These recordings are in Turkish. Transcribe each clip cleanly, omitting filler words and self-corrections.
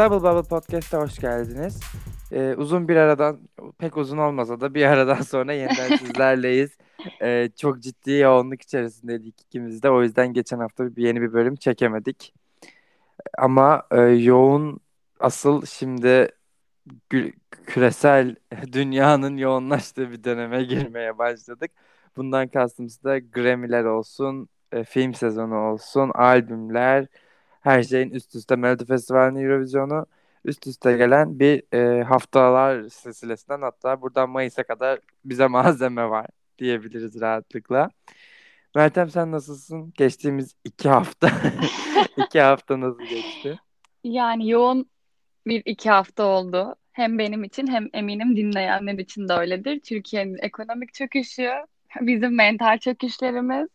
Double Bubble Podcast'a hoş geldiniz. Uzun bir aradan, pek uzun olmasa da bir aradan sonra yeniden sizlerleyiz. Çok ciddi yoğunluk içerisindeydik ikimiz de. O yüzden geçen hafta yeni bir bölüm çekemedik. Ama yoğun asıl şimdi küresel dünyanın yoğunlaştığı bir döneme girmeye başladık. Bundan kastımız da Grammy'ler olsun, film sezonu olsun, albümler, her şeyin üst üste Melody Festivali'nin Eurovision'u üst üste gelen bir haftalar silsilesinden, hatta buradan Mayıs'a kadar bize malzeme var diyebiliriz rahatlıkla. Meltem, sen nasılsın? Geçtiğimiz 2 hafta. 2 hafta nasıl geçti? Yani yoğun bir 2 hafta oldu. Hem benim için hem eminim dinleyenler için de öyledir. Türkiye'nin ekonomik çöküşü, bizim mental çöküşlerimiz.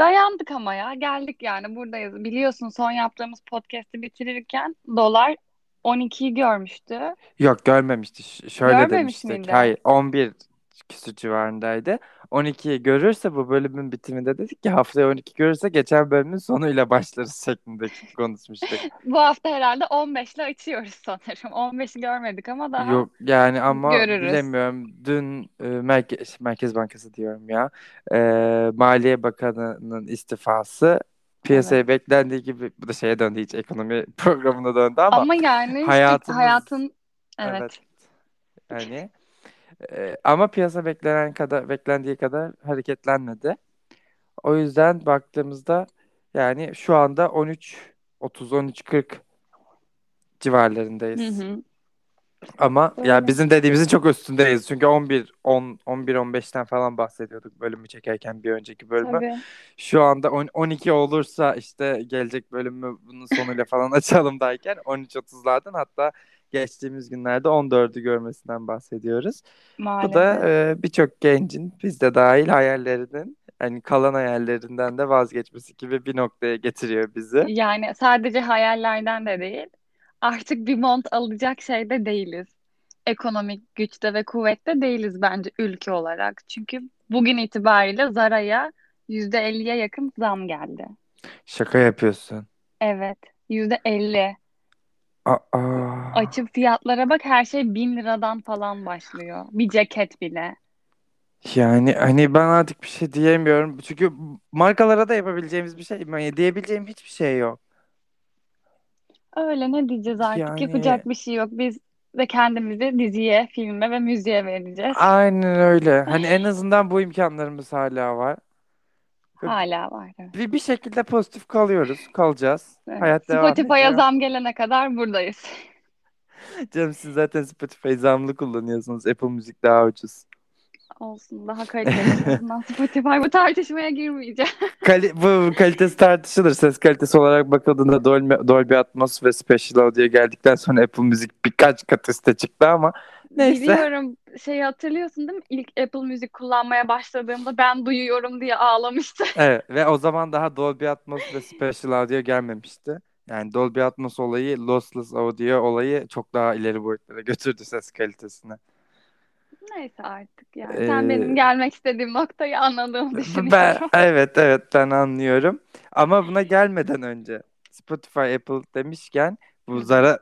Dayandık ama ya, geldik yani, buradayız. Biliyorsun, son yaptığımız podcast'i bitirirken dolar 12'yi görmüştü. Yok, görmemişti. Şöyle görmemiş demiştik. Miydi? Hayır, 11 küsur civarındaydı. 12'yi görürse bu bölümün bitiminde dedik ki haftaya 12 görürse geçen bölümün sonuyla başlarız şeklindeki konuşmuştuk. Bu hafta herhalde 15'le açıyoruz sanırım. 15'i görmedik ama daha yok yani, ama görürüz. Bilemiyorum. Dün Merkez Bankası diyorum ya. Maliye Bakanı'nın istifası piyasaya beklendiği gibi, bu da şeye döndü, hiç ekonomi programına döndü ama yani hayatın evet. Yani ama piyasa beklendiği kadar hareketlenmedi. O yüzden baktığımızda yani şu anda 13.30-13.40 civarlarındayız. Hı hı. Ama öyle. Ya bizim dediğimizin çok üstündeyiz. Çünkü 11-15'ten falan bahsediyorduk bölümü çekerken, bir önceki bölümü. Tabii. Şu anda 12 olursa işte gelecek bölümü bunun sonuyla falan açalım derken 13.30'lardan, hatta geçtiğimiz günlerde 14'ü görmesinden bahsediyoruz. Maalesef. Bu da birçok gencin, biz de dahil, hayallerinin, yani kalan hayallerinden de vazgeçmesi gibi bir noktaya getiriyor bizi. Yani sadece hayallerden de değil, artık bir mont alacak şeyde değiliz. Ekonomik güçte ve kuvvette değiliz bence ülke olarak. Çünkü bugün itibariyle Zara'ya %50'ye yakın zam geldi. Şaka yapıyorsun. Evet, %50. Açıp fiyatlara bak, her şey 1000 liradan falan başlıyor. Bir ceket bile. Yani hani ben artık bir şey diyemiyorum. Çünkü markalara da yapabileceğimiz bir şey, yani diyebileceğim hiçbir şey yok. Öyle, ne diyeceğiz artık? Yani yapacak bir şey yok. Biz de kendimizi diziye, filme ve müziğe vereceğiz. Aynen öyle. Hani en azından bu imkanlarımız hala var. Hala var. Evet. Bir şekilde pozitif kalacağız. Evet. Hayat devam ediyor. Spotify'a zam gelene kadar buradayız. Canım, siz zaten Spotify zamlı kullanıyorsunuz. Apple Müzik daha ucuz. Olsun, daha kaliteli. Spotify, bu tartışmaya girmeyeceğim. Bu kalitesi tartışılır. Ses kalitesi olarak bakıldığında Dolby Atmos ve Spatial Audio'ya geldikten sonra Apple Müzik birkaç kat üste çıktı ama neyse. Biliyorum, şeyi hatırlıyorsun değil mi? İlk Apple Müzik kullanmaya başladığımda ben duyuyorum diye ağlamıştım. Evet, ve o zaman daha Dolby Atmos ve Spatial Audio gelmemişti. Yani Dolby Atmos olayı, Lossless Audio olayı çok daha ileri boyutlara götürdü ses kalitesini. Neyse artık yani. Sen benim gelmek istediğim noktayı anladığımı düşünüyorum. Evet ben anlıyorum. Ama buna gelmeden önce Spotify, Apple demişken bu Zara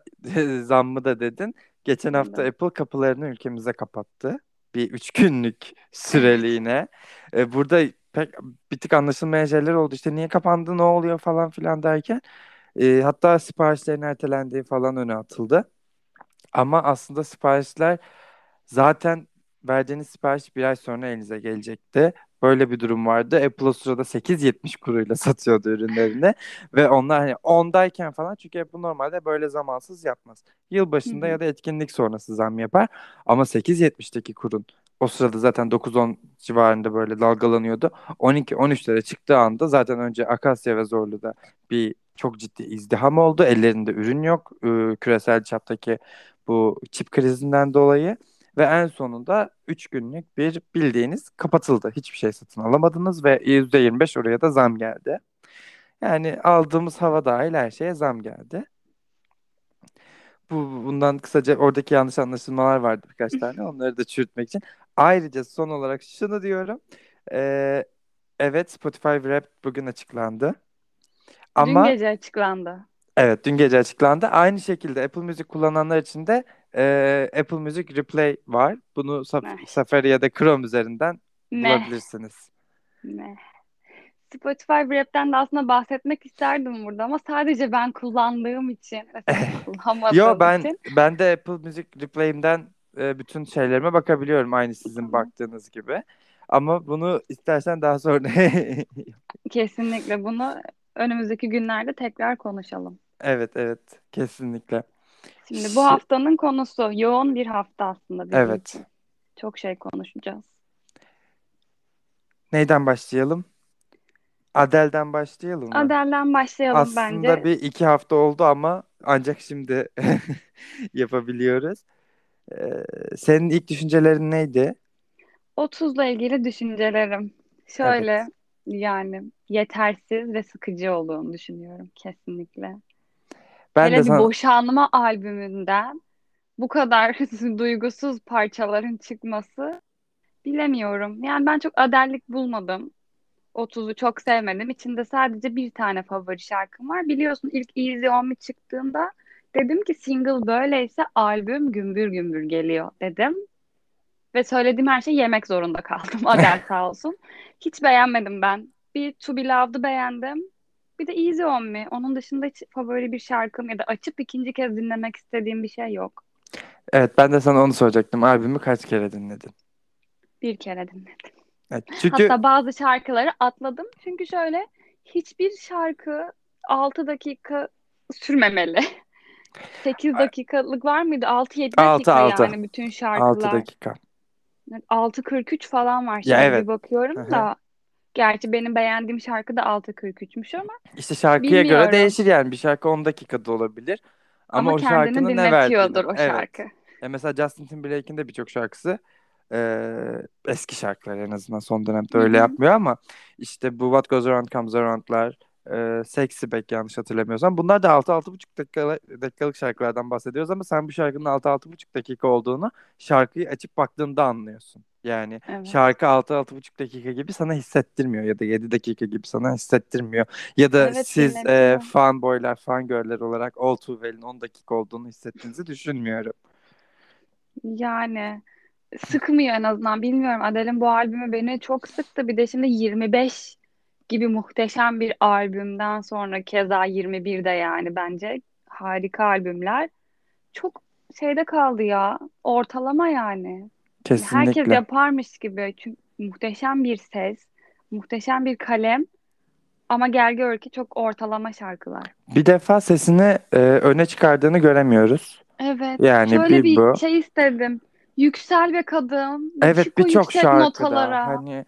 zammı da dedin. Geçen hafta Apple kapılarını ülkemize kapattı. Bir 3 günlük süreliğine. Burada pek bir tık anlaşılmayan şeyler oldu. İşte niye kapandı, ne oluyor falan filan derken. Hatta siparişlerin ertelendiği falan öne atıldı. Ama aslında siparişler, zaten verdiğiniz sipariş bir ay sonra elinize gelecekti. Böyle bir durum vardı. Apple o sırada 8.70 kuruyla satıyordu ürünlerini. Ve onlar hani 10'dayken falan, çünkü Apple normalde böyle zamansız yapmaz. Yılbaşında ya da etkinlik sonrası zam yapar. Ama 8.70'teki kurun o sırada zaten 9-10 civarında böyle dalgalanıyordu. 12-13'lere çıktığı anda zaten önce Akasya ve Zorlu'da bir çok ciddi izdiham oldu. Ellerinde ürün yok. Küresel çaptaki bu çip krizinden dolayı. Ve en sonunda 3 günlük bir bildiğiniz kapatıldı. Hiçbir şey satın alamadınız ve %25 oraya da zam geldi. Yani aldığımız hava dahil her şeye zam geldi. Bundan kısaca oradaki yanlış anlaşılmalar vardı birkaç tane. Onları da çürütmek için. Ayrıca son olarak şunu diyorum. Evet, Spotify Wrapped bugün açıklandı. Ama, dün gece açıklandı. Evet, dün gece açıklandı. Aynı şekilde Apple Music kullananlar için de Apple Music Replay var. Bunu Safari ya da Chrome üzerinden bulabilirsiniz. Spotify Wrapp'ten de aslında bahsetmek isterdim burada ama sadece ben kullandığım için kullanmadığım Yo, ben de Apple Music Replay'imden bütün şeylerime bakabiliyorum aynı sizin baktığınız gibi. Ama bunu istersen daha sonra kesinlikle bunu önümüzdeki günlerde tekrar konuşalım. Evet, kesinlikle. Şimdi bu haftanın konusu yoğun bir hafta aslında bizim. Evet. İçin. Çok şey konuşacağız. Neyden başlayalım? Adele'den başlayalım mı? Adele'den başlayalım aslında bence. Aslında bir 2 hafta oldu ama ancak şimdi yapabiliyoruz. Senin ilk düşüncelerin neydi? 30'la ilgili düşüncelerim. Şöyle yani yetersiz ve sıkıcı olduğunu düşünüyorum kesinlikle. Hele bir boşanma albümünden bu kadar duygusuz parçaların çıkması bilemiyorum. Yani ben çok Adele'lik bulmadım. 30'u çok sevmedim. İçinde sadece bir tane favori şarkım var. Biliyorsun ilk Easy On Me çıktığında dedim ki single böyleyse albüm gümbür gümbür geliyor dedim. Ve söylediğim her şeyi yemek zorunda kaldım. Adele sağ olsun. Hiç beğenmedim ben. Bir To Be Loved'ı beğendim. Bir de Easy On Me. Onun dışında hiç favori bir şarkım ya da açıp ikinci kez dinlemek istediğim bir şey yok. Evet, ben de sana onu soracaktım. Albümü kaç kere dinledin? 1 kere dinledim. Evet, çünkü... Hatta bazı şarkıları atladım. Çünkü şöyle hiçbir şarkı 6 dakika sürmemeli. 8 dakikalık var mıydı? 6-7 dakika yani bütün şarkılar. 6 dakika. 6.43 falan var şimdi bir bakıyorum da. Gerçi benim beğendiğim şarkı da 6.43'müş ama. İşte şarkıya göre değişir yani. Bir şarkı 10 dakikada olabilir. Ama o şarkının ne verdiğini. O şarkı. Evet. Mesela Justin Timberlake'in de birçok şarkısı. Eski şarkılar en azından son dönemde öyle yapmıyor ama işte bu What Goes Around Comes Around'lar, Sexy Back yanlış hatırlamıyorsam, bunlar da 6-6,5 dakikalık şarkılardan bahsediyoruz ama sen bu şarkının 6-6,5 dakika olduğunu şarkıyı açıp baktığında anlıyorsun. Yani şarkı 6-6,5 dakika gibi sana hissettirmiyor ya da 7 dakika gibi sana hissettirmiyor. Ya da siz fanboylar, fangirl'ler olarak All Too Well'in 10 dakika olduğunu hissettiğinizi düşünmüyorum. Yani... Sıkmıyor en azından. Bilmiyorum, Adele'in bu albümü beni çok sıktı. Bir de şimdi 25 gibi muhteşem bir albümden sonra keza 21'de yani bence harika albümler. Çok şeyde kaldı ya. Ortalama yani. Kesinlikle. Herkes yaparmış gibi. Çünkü muhteşem bir ses, muhteşem bir kalem ama gel gör ki çok ortalama şarkılar. Bir defa sesini öne çıkardığını göremiyoruz. Evet. Yani şöyle bir şey istedim. Yüksel ve kadın. Evet, birçok şarkıda. Hani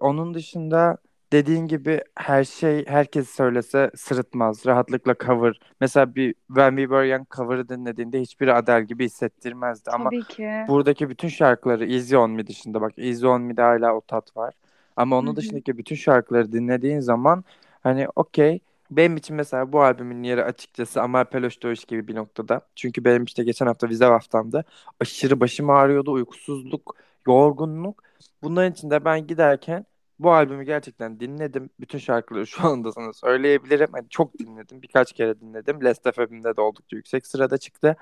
onun dışında dediğin gibi her şey herkes söylese sırıtmaz. Rahatlıkla cover. Mesela bir When We Were Young cover'ı dinlediğinde hiçbiri Adele gibi hissettirmezdi. Tabii ama ki. Buradaki bütün şarkıları Easy On Me dışında, bak Easy On Me'de hala o tat var. Ama onun dışındaki bütün şarkıları dinlediğin zaman hani okey. Benim için mesela bu albümün yeri açıkçası Amar Peloş Doğuş gibi bir noktada. Çünkü benim işte geçen hafta vize haftamda aşırı başım ağrıyordu, uykusuzluk, yorgunluk. Bunların içinde ben giderken bu albümü gerçekten dinledim. Bütün şarkıları şu anda sana söyleyebilirim. Hani çok dinledim, birkaç kere dinledim. Last FM'de de oldukça yüksek sırada çıktı.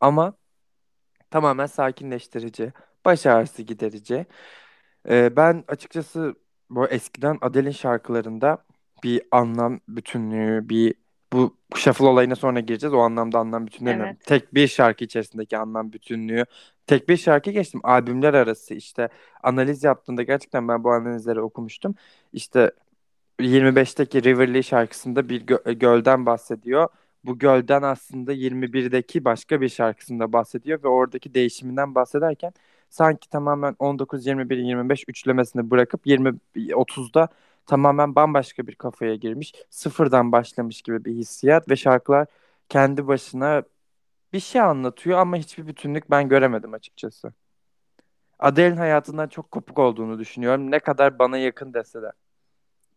Ama tamamen sakinleştirici, baş ağrısı giderici. Ben açıkçası bu eskiden Adele'in şarkılarında... bir anlam bütünlüğü, bir bu shuffle olayına sonra gireceğiz. O anlamda anlam bütünlüğü. Evet. Tek bir şarkı içerisindeki anlam bütünlüğü. Tek bir şarkı geçtim. Albümler arası işte analiz yaptığımda gerçekten ben bu analizleri okumuştum. İşte 25'teki Riverly şarkısında bir gölden bahsediyor. Bu gölden aslında 21'deki başka bir şarkısında bahsediyor ve oradaki değişiminden bahsederken sanki tamamen 19, 21, 25 üçlemesini bırakıp 20, 30'da tamamen bambaşka bir kafaya girmiş, sıfırdan başlamış gibi bir hissiyat ve şarkılar kendi başına bir şey anlatıyor ama hiçbir bütünlük ben göremedim açıkçası. Adele'in hayatından çok kopuk olduğunu düşünüyorum. Ne kadar bana yakın dese de.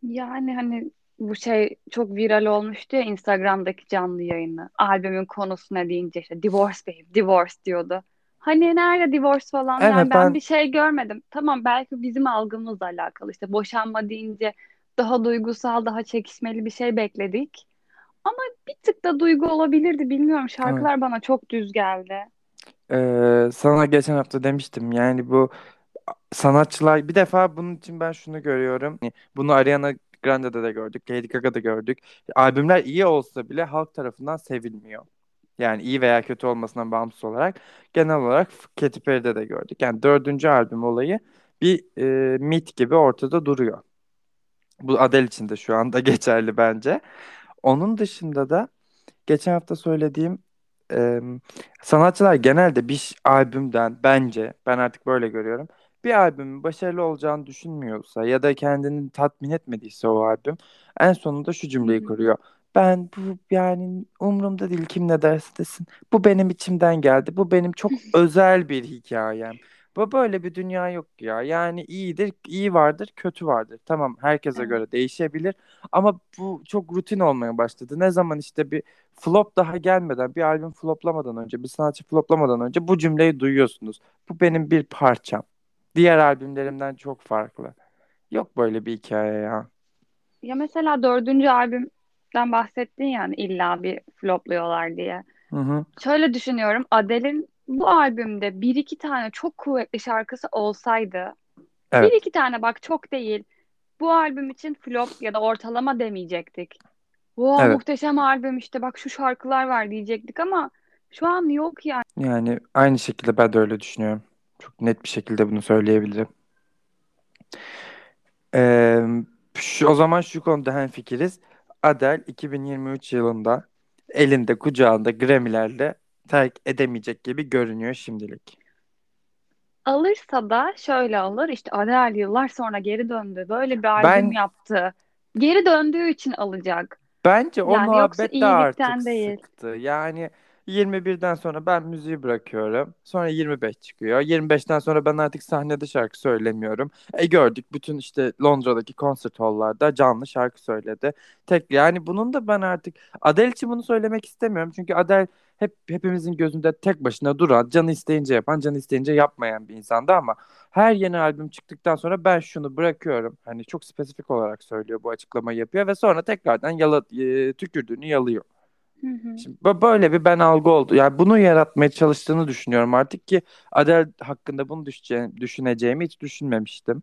Yani hani bu şey çok viral olmuştu ya Instagram'daki canlı yayını. Albümün konusu ne deyince işte divorce babe, divorce diyordu. Hani nerede divorce falan evet, yani ben bir şey görmedim. Tamam, belki bizim algımızla alakalı. İşte boşanma deyince daha duygusal, daha çekişmeli bir şey bekledik. Ama bir tık da duygu olabilirdi, bilmiyorum. Şarkılar bana çok düz geldi. Sana geçen hafta demiştim yani bu sanatçılar bir defa bunun için ben şunu görüyorum. Bunu Ariana Grande'de de gördük, Lady Gaga'da gördük. Albümler iyi olsa bile halk tarafından sevilmiyor. Yani iyi veya kötü olmasından bağımsız olarak genel olarak Katy Perry'de de gördük. Yani 4. albüm olayı bir mit gibi ortada duruyor. Bu Adele için de şu anda geçerli bence. Onun dışında da geçen hafta söylediğim sanatçılar genelde bir albümden, bence ben artık böyle görüyorum, bir albümün başarılı olacağını düşünmüyorsa ya da kendini tatmin etmediyse o albüm en sonunda şu cümleyi kuruyor. Ben bu yani umurumda değil kim ne derse desin. Bu benim içimden geldi. Bu benim çok özel bir hikayem. Bu böyle bir dünya yok ya. Yani iyidir, iyi vardır, kötü vardır. Tamam, herkese göre değişebilir ama bu çok rutin olmaya başladı. Ne zaman işte bir flop daha gelmeden, bir albüm floplamadan önce, bir sanatçı floplamadan önce bu cümleyi duyuyorsunuz. Bu benim bir parçam. Diğer albümlerimden çok farklı. Yok böyle bir hikaye ya. Ya mesela 4. albümden bahsettin yani illa bir flopluyorlar diye. Hı-hı. Şöyle düşünüyorum, Adele'in bu albümde 1-2 tane çok kuvvetli şarkısı olsaydı, evet. 1-2 tane bak çok değil, bu albüm için flop ya da ortalama demeyecektik. Wow, evet. Muhteşem albüm işte bak şu şarkılar var diyecektik ama şu an yok yani. Yani aynı şekilde ben de öyle düşünüyorum. Çok net bir şekilde bunu söyleyebilirim. O zaman şu konuda hemfikiriz. Adele 2023 yılında elinde kucağında Grammy'lerle terk edemeyecek gibi görünüyor şimdilik. Alırsa da şöyle alır. İşte Adele yıllar sonra geri döndü. Böyle bir albüm yaptı. Geri döndüğü için alacak. Bence o yani muhabbet de artık değil. Sıktı. Yani 21'den sonra ben müziği bırakıyorum. Sonra 25 çıkıyor. 25'ten sonra ben artık sahnede şarkı söylemiyorum. Gördük bütün işte Londra'daki konsert hall'larda canlı şarkı söyledi. Tek yani bunun da ben artık Adele için bunu söylemek istemiyorum. Çünkü Adele hepimizin gözünde tek başına duran, canı isteyince yapan, canı isteyince yapmayan bir insandı ama her yeni albüm çıktıktan sonra ben şunu bırakıyorum. Hani çok spesifik olarak söylüyor, bu açıklamayı yapıyor ve sonra tekrardan tükürdüğünü yalıyor. Şimdi böyle bir ben algı oldu. Yani bunu yaratmaya çalıştığını düşünüyorum artık ki Adele hakkında bunu düşüneceğimi hiç düşünmemiştim.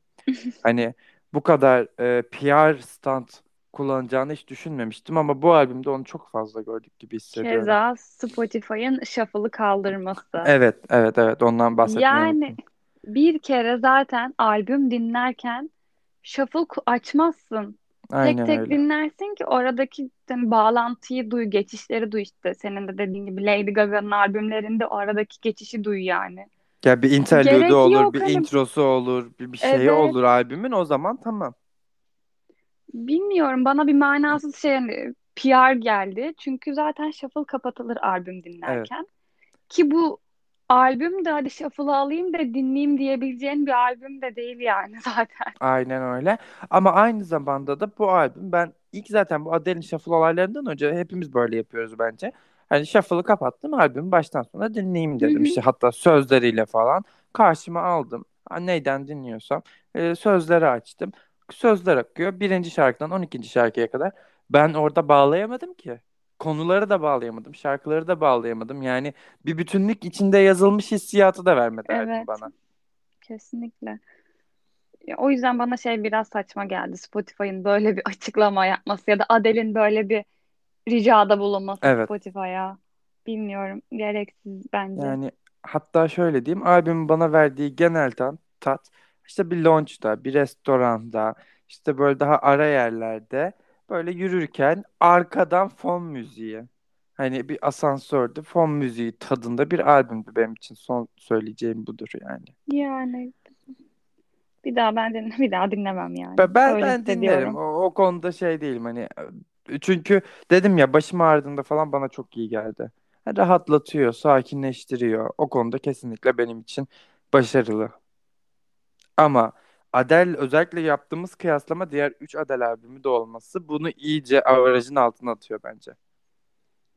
Hani bu kadar PR stand kullanacağını hiç düşünmemiştim ama bu albümde onu çok fazla gördük gibi hissediyorum. Keza Spotify'ın shuffle'ı kaldırması. Evet ondan bahsetmeyi unuttum. Bir kere zaten albüm dinlerken shuffle açmazsın. Tek öyle. Dinlersin ki oradaki yani bağlantıyı duy, geçişleri duy işte. Senin de dediğin gibi Lady Gaga'nın albümlerinde o aradaki geçişi duy yani. Ya bir interlude olur, bir introsu olur, bir şeyi evet. olur albümün, o zaman tamam. Bilmiyorum, bana bir manasız PR geldi. Çünkü zaten shuffle kapatılır albüm dinlerken. Evet. Ki bu albüm de hadi shuffle'ı alayım da dinleyeyim diyebileceğin bir albüm de değil yani zaten. Aynen öyle. Ama aynı zamanda da bu albüm ben ilk zaten bu Adele'in shuffle olaylarından önce hepimiz böyle yapıyoruz bence. Hani shuffle'ı kapattım, albümü baştan sona dinleyeyim dedim. İşte hatta sözleriyle falan karşıma aldım. Neyden dinliyorsam sözleri açtım. Sözler akıyor. 1. şarkıdan 12. şarkıya kadar. Ben orada bağlayamadım ki. Konuları da bağlayamadım. Şarkıları da bağlayamadım. Yani bir bütünlük içinde yazılmış hissiyatı da vermedi evet. bana. Kesinlikle. Ya, o yüzden bana biraz saçma geldi. Spotify'ın böyle bir açıklama yapması ya da Adele'in böyle bir ricada bulunması evet. Spotify'a. Bilmiyorum. Gereksiz bence. Yani hatta şöyle diyeyim. Albümün bana verdiği genel tat İşte bir lounge'da, bir restoranda, işte böyle daha ara yerlerde böyle yürürken arkadan fon müziği. Hani bir asansörde fon müziği tadında bir albümdü benim için. Son söyleyeceğim budur yani. Yani bir daha dinlemem yani. Ben dinlerim. O konuda değilim hani. Çünkü dedim ya başım ağrıdığında falan bana çok iyi geldi. Rahatlatıyor, sakinleştiriyor. O konuda kesinlikle benim için başarılı. Ama Adele özellikle yaptığımız kıyaslama diğer 3 Adele albümü de olması bunu iyice averajın altına atıyor bence.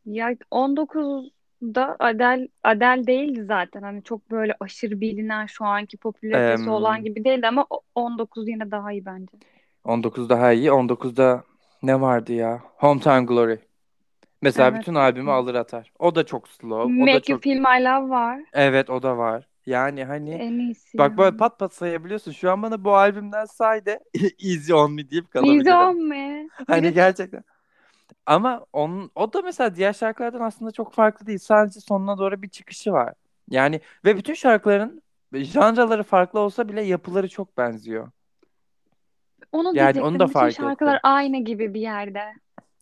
Ya 19'da Adele değildi zaten. Hani çok böyle aşırı bilinen şu anki popülaritesi olan gibi değildi ama 19 yine daha iyi bence. 19 daha iyi. 19'da ne vardı ya? Hometown Glory. Mesela bütün albümü alır atar. O da çok slow. Make o da You çok... Feel My Love var. Evet, o da var. Yani hani en iyisi bak yani. Böyle pat pat sayabiliyorsun. Şu an bana bu albümden say de Easy On Me deyip kalabilirim. Easy On Me. Hani gerçekten. Ama onun, o da mesela diğer şarkılardan aslında çok farklı değil. Sadece sonuna doğru bir çıkışı var. Yani ve bütün şarkıların janraları farklı olsa bile yapıları çok benziyor. Onu yani onu da fark ettim. Bütün şarkılar aynı gibi bir yerde.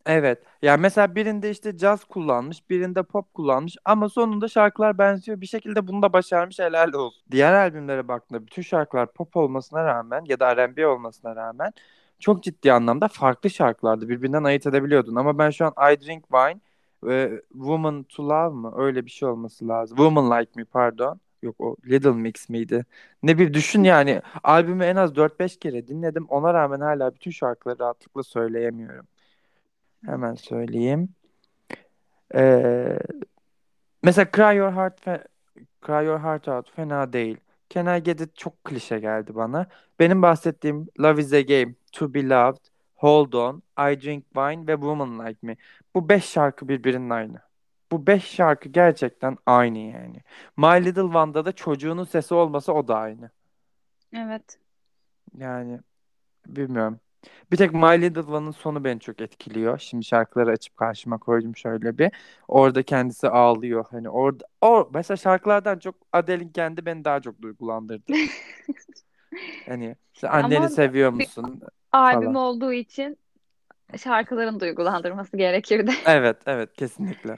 Evet. Yani mesela birinde işte caz kullanmış, birinde pop kullanmış ama sonunda şarkılar benziyor. Bir şekilde bunu da başarmış, helal olsun. Diğer albümlere baktığında bütün şarkılar pop olmasına rağmen ya da R&B olmasına rağmen çok ciddi anlamda farklı şarkılardı. Birbirinden ayırt edebiliyordun. Ama ben şu an I Drink Wine ve Woman to Love mı? Öyle bir şey olması lazım. Woman Like Me pardon. Yok o Little Mix miydi? Ne bir düşün yani. Albümü en az 4-5 kere dinledim. Ona rağmen hala bütün şarkıları rahatlıkla söyleyemiyorum. Hemen söyleyeyim. Mesela Cry Your Heart Out fena değil. Can I Get It çok klişe geldi bana. Benim bahsettiğim Love Is A Game, To Be Loved, Hold On, I Drink Wine ve Woman Like Me. Bu 5 şarkı birbirinin aynı. Bu 5 şarkı gerçekten aynı yani. My Little One'da da çocuğunun sesi olmasa o da aynı. Evet. Yani bilmiyorum. Bir tek My Little One'ın sonu beni çok etkiliyor. Şimdi şarkıları açıp karşıma koydum şöyle bir. Orada kendisi ağlıyor. Hani orada mesela şarkılardan çok Adele'in kendi beni daha çok duygulandırdı. Hani işte anneni ama seviyor musun? Albüm olduğu için şarkıların duygulandırması gerekirdi. Evet kesinlikle.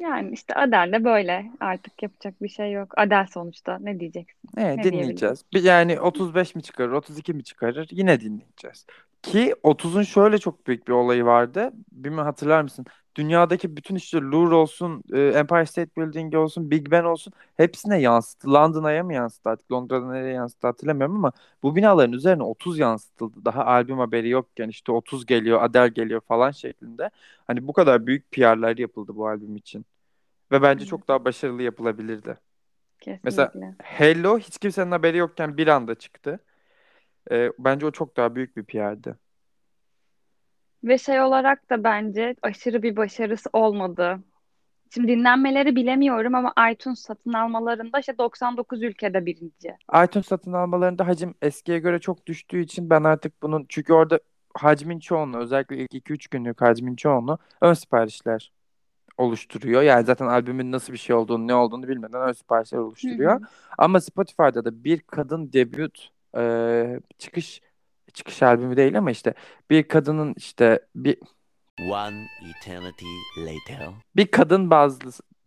Yani işte Adele de böyle. Artık yapacak bir şey yok. Adele sonuçta ne diyeceksin? Ne dinleyeceğiz. Yani 35 mi çıkarır, 32 mi çıkarır? Yine dinleyeceğiz. Ki 30'un şöyle çok büyük bir olayı vardı. Bilmem hatırlar mısın? Dünyadaki bütün işte Louvre olsun, Empire State Building olsun, Big Ben olsun hepsine yansıttı. Londra'ya mı yansıttı artık? Londra'da nereye yansıttı hatırlamıyorum ama bu binaların üzerine 30 yansıtıldı. Daha albüm haberi yokken işte 30 geliyor, Adele geliyor falan şeklinde. Hani bu kadar büyük PR'lar yapıldı bu albüm için. Ve bence çok daha başarılı yapılabilirdi. Kesinlikle. Mesela Hello hiç kimsenin haberi yokken bir anda çıktı. Bence o çok daha büyük bir PR'di. Ve şey olarak da bence aşırı bir başarısı olmadı. Şimdi dinlenmeleri bilemiyorum ama iTunes satın almalarında işte 99 ülkede birinci. iTunes satın almalarında hacim eskiye göre çok düştüğü için ben artık bunun... Çünkü orada hacmin çoğunluğu, özellikle ilk 2-3 günlük hacmin çoğunluğu ön siparişler oluşturuyor. Yani zaten albümün nasıl bir şey olduğunu, ne olduğunu bilmeden ön siparişler oluşturuyor. Hı-hı. Ama Spotify'da da bir kadın debüt çıkış albümü değil ama işte bir kadının işte bir One Eternity Later.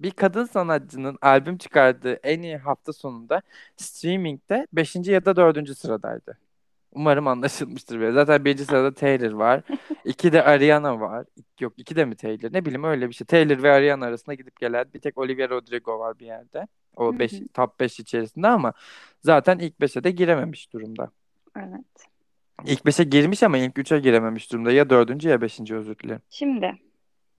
Bir kadın sanatçının albüm çıkardığı en iyi hafta sonunda streaming'de 5. ya da 4. sıradaydı. Umarım anlaşılmıştır böyle. Zaten 1. sırada Taylor var. 2'de Ariana var. Yok 2'de mi Taylor? Ne bileyim öyle bir şey. Taylor ve Ariana arasında gidip gelen bir tek Olivia Rodrigo var bir yerde. O 5 top 5 içerisinde ama zaten ilk 5'e de girememiş durumda. Evet. İlk 5'e girmiş ama ilk 3'e girememiş durumda. Ya 4. ya 5. özür dilerim. Şimdi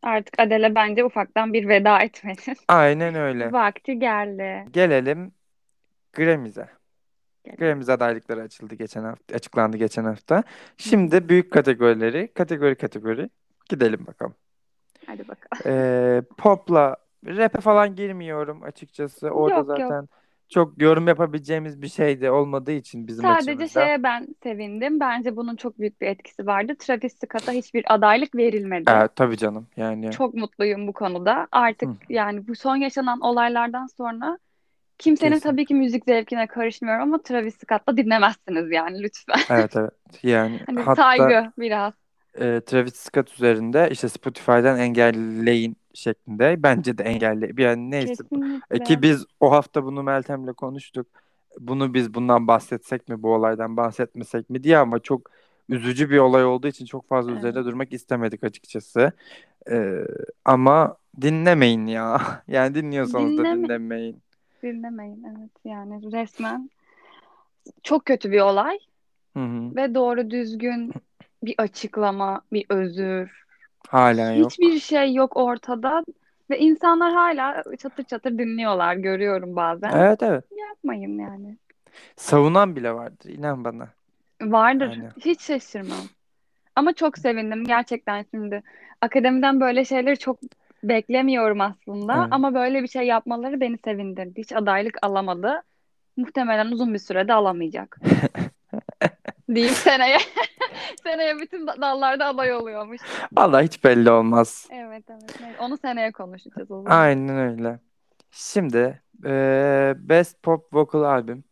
artık Adele bence ufaktan bir veda etmeli. Aynen öyle. Vakti geldi. Gelelim Grammy'ye. Grammy adaylıkları açıklandı geçen hafta. Şimdi büyük kategori gidelim bakalım. Hadi bakalım. Pop'la rap'e falan girmiyorum açıkçası. Orada yok, zaten yok. Çok yorum yapabileceğimiz bir şey de olmadığı için bizim sadece açımızdan. Sadece şeye ben sevindim. Bence bunun çok büyük bir etkisi vardı. Travis Scott'a hiçbir adaylık verilmedi. Tabii canım. Yani. Çok mutluyum bu konuda. Artık yani bu son yaşanan olaylardan sonra kimsenin tabii ki müzik zevkine karışmıyorum ama Travis Scott'la dinlemezsiniz yani lütfen. Evet. Yani hani hatta saygı biraz. Travis Scott üzerinde işte Spotify'dan engelleyin şeklinde bence de engelli yani neyse kesinlikle. Ki biz o hafta bunu Meltem'le konuştuk. Bunu biz bundan bahsetsek mi, bu olaydan bahsetmesek mi diye ama çok üzücü bir olay olduğu için çok fazla üzerinde durmak istemedik açıkçası. Ama dinlemeyin ya. Yani dinliyorsanız da dinlemeyin. Dinlemeyin evet yani resmen çok kötü bir olay. Hı-hı. Ve doğru düzgün bir açıklama, bir özür hala yok. Hiçbir şey yok ortada ve insanlar hala çatır çatır dinliyorlar, görüyorum bazen. Evet. Yapmayın yani. Savunan bile vardır, inan bana. Vardır. Yani. Hiç şaşırmam. Ama çok sevindim gerçekten şimdi. Akademiden böyle şeyleri çok beklemiyorum aslında. Evet. Ama böyle bir şey yapmaları beni sevindirdi. Hiç adaylık alamadı. Muhtemelen uzun bir sürede alamayacak. Diyeyim seneye. Seneye bütün dallarda aday oluyormuş. Vallahi hiç belli olmaz. Evet. Onu seneye konuşacağız o zaman. Aynen öyle. Şimdi Best Pop Vocal Albüm.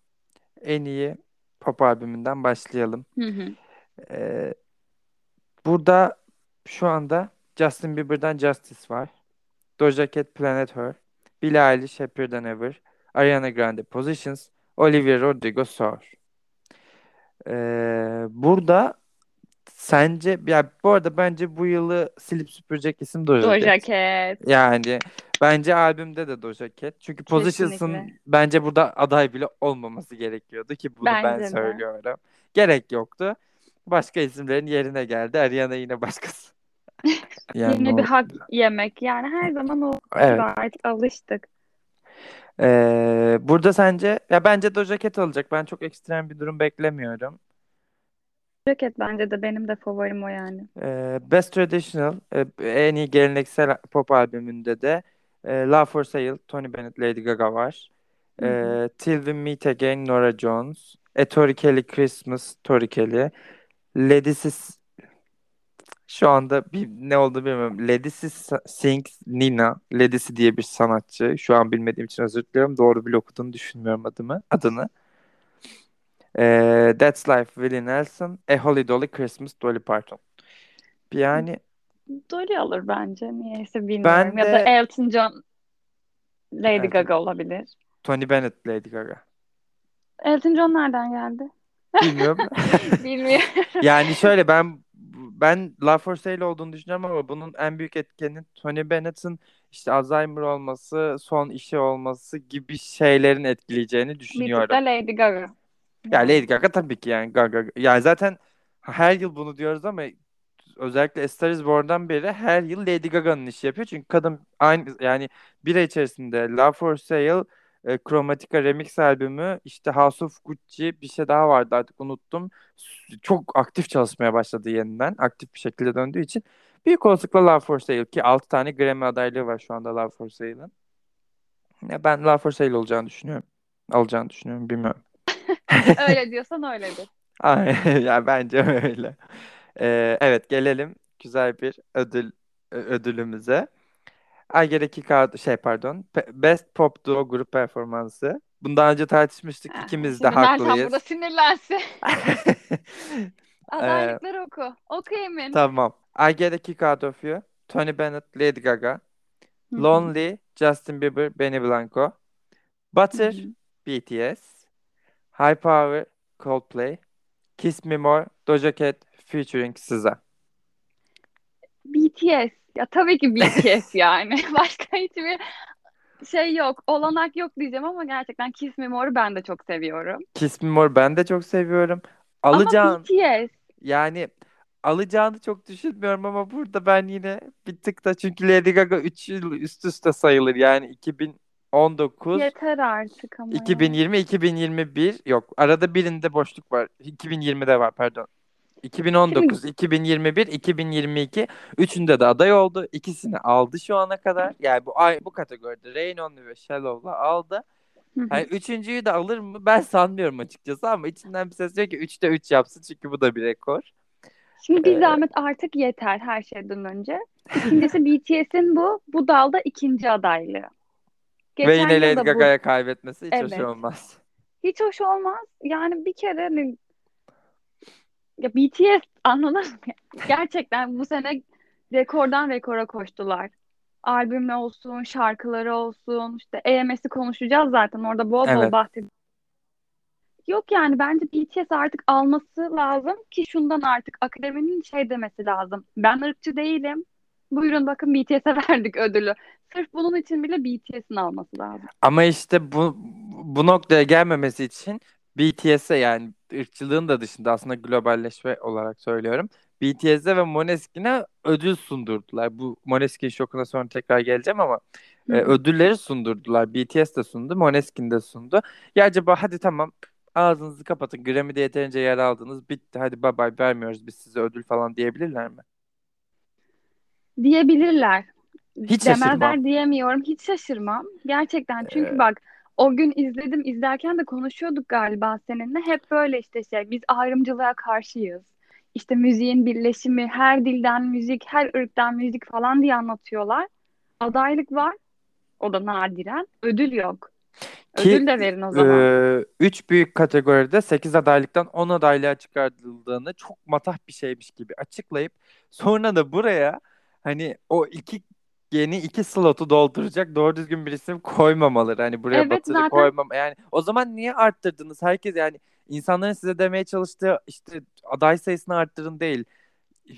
En iyi pop albümünden başlayalım. Hı. Burada şu anda Justin Bieber'dan Justice var. Doja Cat Planet Her. Billie Eilish Happier Than Ever. Ariana Grande Positions. Olivia Rodrigo Soar. Burada sence ya bu arada bence bu yılı silip süpürecek isim Doja Cat. Yani bence albümde de Doja Cat. Çünkü Positions'ın bence burada aday bile olmaması gerekiyordu ki bunu ben söylüyorum. Gerek yoktu. Başka isimlerin yerine geldi. Ariana yine başkası. Yani yine bir hak yemek. Yani her zaman o evet. Artık alıştık. Burada sence ya bence Doja Cat olacak. Ben çok ekstrem bir durum beklemiyorum. Doja Cat bence de benim de favorim o yani. Best Traditional en iyi geleneksel pop albümünde de Love for Sale, Tony Bennett, Lady Gaga var. Till We Meet Again, Norah Jones. Tori Kelly Christmas, Tori Kelly. Ledisi şu anda bir ne oldu bilmiyorum. Ledisi Sings Nina. Ledisi diye bir sanatçı. Şu an bilmediğim için özür diliyorum. Doğru bile okuduğunu düşünmüyorum adını. That's Life, Willie Nelson. A Holy Dolly Christmas, Dolly Parton. Yani Dolly alır bence. Niyeyse bilmiyorum. Ya da Elton John Lady Gaga olabilir. Tony Bennett Lady Gaga. Elton John nereden geldi? Bilmiyorum. Bilmiyorum. Yani şöyle ben Love for Sale olduğunu düşünüyorum ama bunun en büyük etkenin Tony Bennett'in işte Alzheimer olması, son işi olması gibi şeylerin etkileyeceğini düşünüyorum. Bir de Lady Gaga. Ya Lady Gaga tabii ki yani Gaga. Yani zaten her yıl bunu diyoruz ama özellikle A Star Is Born'dan beri her yıl Lady Gaga'nın işi yapıyor. Çünkü kadın aynı yani bir ay içerisinde Love for Sale, Chromatica Remix albümü, işte House of Gucci, bir şey daha vardı artık unuttum. Çok aktif çalışmaya başladı yeniden. Aktif bir şekilde döndüğü için. Büyük olasılıkla Love for Sale ki 6 tane Grammy adaylığı var şu anda Love for Sale'ın. Ben Love for Sale olacağını düşünüyorum. Alacağını düşünüyorum bilmiyorum. Öyle diyorsan öyledir. Ya bence öyle. Evet gelelim güzel bir ödülümüze. Best Pop Duo Grup Performansı. Bundan önce tartışmıştık. İkimiz de haklıyız. Nereden burada sinirlensin? Adaylıkları oku. Okuyayım ben. Tamam. I Get a Kick Out of You, Tony Bennett, Lady Gaga. Lonely, Justin Bieber, Benny Blanco. Butter, BTS. High Power, Coldplay. Kiss Me More, Doja Cat, featuring SZA. BTS. Ya tabii ki BTS yani. Başka hiçbir şey yok. Olanak yok diyeceğim ama gerçekten Kiss Me More'u ben de çok seviyorum. Ama BTS. Yani alacağını çok düşünmüyorum ama burada ben yine bir tık da çünkü Lady Gaga 3 yıl üst üste sayılır. Yani 2019. Yeter artık ama. 2020, yani. 2021 yok. Arada birinde boşluk var. 2020'de var pardon. 2019, 2021, 2022 üçünde de aday oldu. İkisini aldı şu ana kadar. Yani bu kategoride Rain On Me ve Shallow'la aldı. Yani üçüncüyü de alır mı? Ben sanmıyorum açıkçası ama içinden bir ses diyor ki 3'te 3 yapsın çünkü bu da bir rekor. Şimdi bir zahmet artık yeter her şeyden önce. İkincisi BTS'in bu dalda ikinci adaylığı. Geçen ve yine Lady Gaga'ya kaybetmesi hiç hoş olmaz. Hiç hoş olmaz. Yani bir kere ya BTS anladın mı? Gerçekten bu sene rekordan rekora koştular. Albümle olsun, şarkıları olsun, işte EMS'i konuşacağız zaten. Orada bol bol bahsediyoruz. Yok yani bence BTS artık alması lazım ki şundan artık akademinin şey demesi lazım. Ben ırkçı değilim. Buyurun bakın BTS'e verdik ödülü. Sırf bunun için bile BTS'in alması lazım. Ama işte bu noktaya gelmemesi için BTS'e yani ırkçılığın da dışında aslında globalleşme olarak söylüyorum. BTS'e ve Måneskin'e ödül sundurdular. Bu Måneskin şokuna sonra tekrar geleceğim ama ödülleri sundurdular. BTS de sundu, Måneskin de sundu. Ya acaba hadi tamam ağzınızı kapatın. Grammy'de yeterince yer aldınız. Bitti. Hadi bye bye, vermiyoruz biz size ödül falan diyebilirler mi? Diyebilirler. Hiç demezler şaşırmam. Diyemiyorum. Hiç şaşırmam. Gerçekten. Çünkü bak, o gün izledim. İzlerken de konuşuyorduk galiba seninle. Hep böyle işte şey, biz ayrımcılığa karşıyız. İşte müziğin birleşimi, her dilden müzik, her ırktan müzik falan diye anlatıyorlar. Adaylık var. O da nadiren. Ödül yok. Ki, ödül de verin o zaman. 3 büyük kategoride 8 adaylıktan 10 adaylığa çıkartıldığını çok matah bir şeymiş gibi açıklayıp sonra da buraya hani o iki slotu dolduracak doğru düzgün bir isim koymamaları. Hani buraya evet, batırı zaten... koymam. Yani o zaman niye arttırdınız? Herkes yani insanların size demeye çalıştığı işte aday sayısını arttırın değil.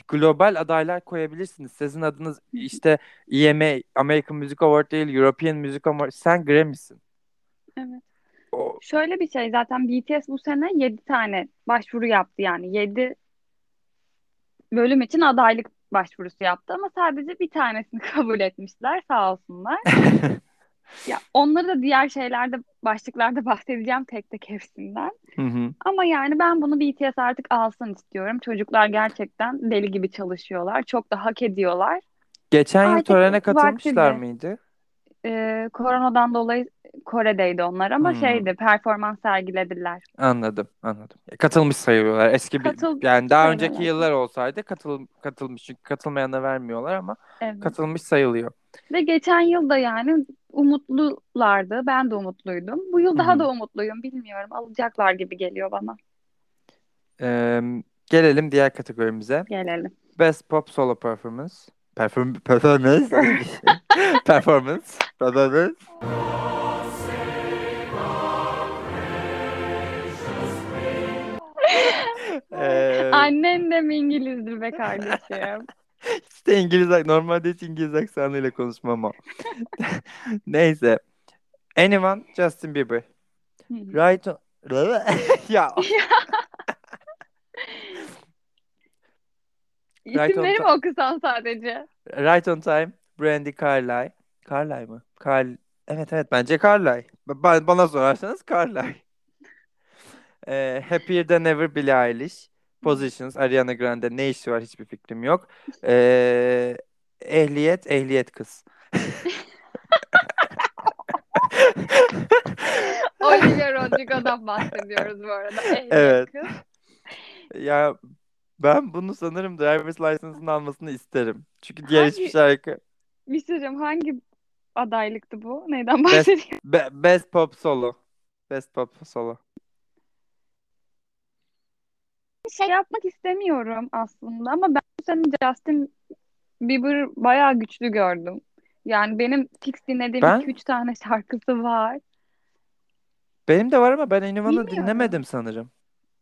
Global adaylar koyabilirsiniz. Sizin adınız işte VMA, American Music Awards değil, European Music Awards. Sen Grammy'sin. Evet. O... Şöyle bir şey, zaten BTS bu sene 7 tane başvuru yaptı, yani 7 bölüm için adaylık başvurusu yaptı ama sadece bir tanesini kabul etmişler, sağ olsunlar. Ya onları da diğer şeylerde, başlıklarda bahsedeceğim tek tek hepsinden. Hı-hı. Ama yani ben bunu BTS artık alsın istiyorum. Çocuklar gerçekten deli gibi çalışıyorlar. Çok da hak ediyorlar. Geçen yıl törene katılmışlar mıydı? Koronadan dolayı Kore'deydi onlar ama şeydi, performans sergilediler. Anladım. Katılmış sayıyorlar. Yani daha önceki yıllar olsaydı katılmış. Çünkü katılmayana vermiyorlar ama evet, katılmış sayılıyor. Ve geçen yıl da yani umutlulardı. Ben de umutluydum. Bu yıl daha da umutluyum. Bilmiyorum. Alacaklar gibi geliyor bana. Gelelim diğer kategorimize. Gelelim. Best Pop Solo Performance. Annen de mi İngilizdir be kardeşim? İşte İngiliz, normalde hiç İngiliz aksanıyla konuşmam ama. Neyse. Anyone, Justin Bieber. Right on... ya. İsimleri mi okusan sadece? Right on Time, Brandi Carlile. Carlile mı? Evet bence Carlile. Bana sorarsanız Carlile. Happier Than Ever, Billie Eilish. Positions, Ariana Grande. Ne işi var, hiçbir fikrim yok. Ehliyet kız. Olivia Rodrigo'dan bahsediyoruz bu arada. Ehliyet evet. Kız. Ya ben bunu sanırım driver's license'ını almasını isterim. Çünkü diğer hiçbir şarkı. Bir şey diyeceğim, hangi adaylıktı bu? Neyden bahsediyorsun? Best Pop Solo. Şey yapmak istemiyorum aslında ama ben bu sene Justin Bieber bayağı güçlü gördüm. Yani benim fix dinlediğim 2-3 tane şarkısı var. Benim de var ama ben Anyman'ı dinlemedim sanırım.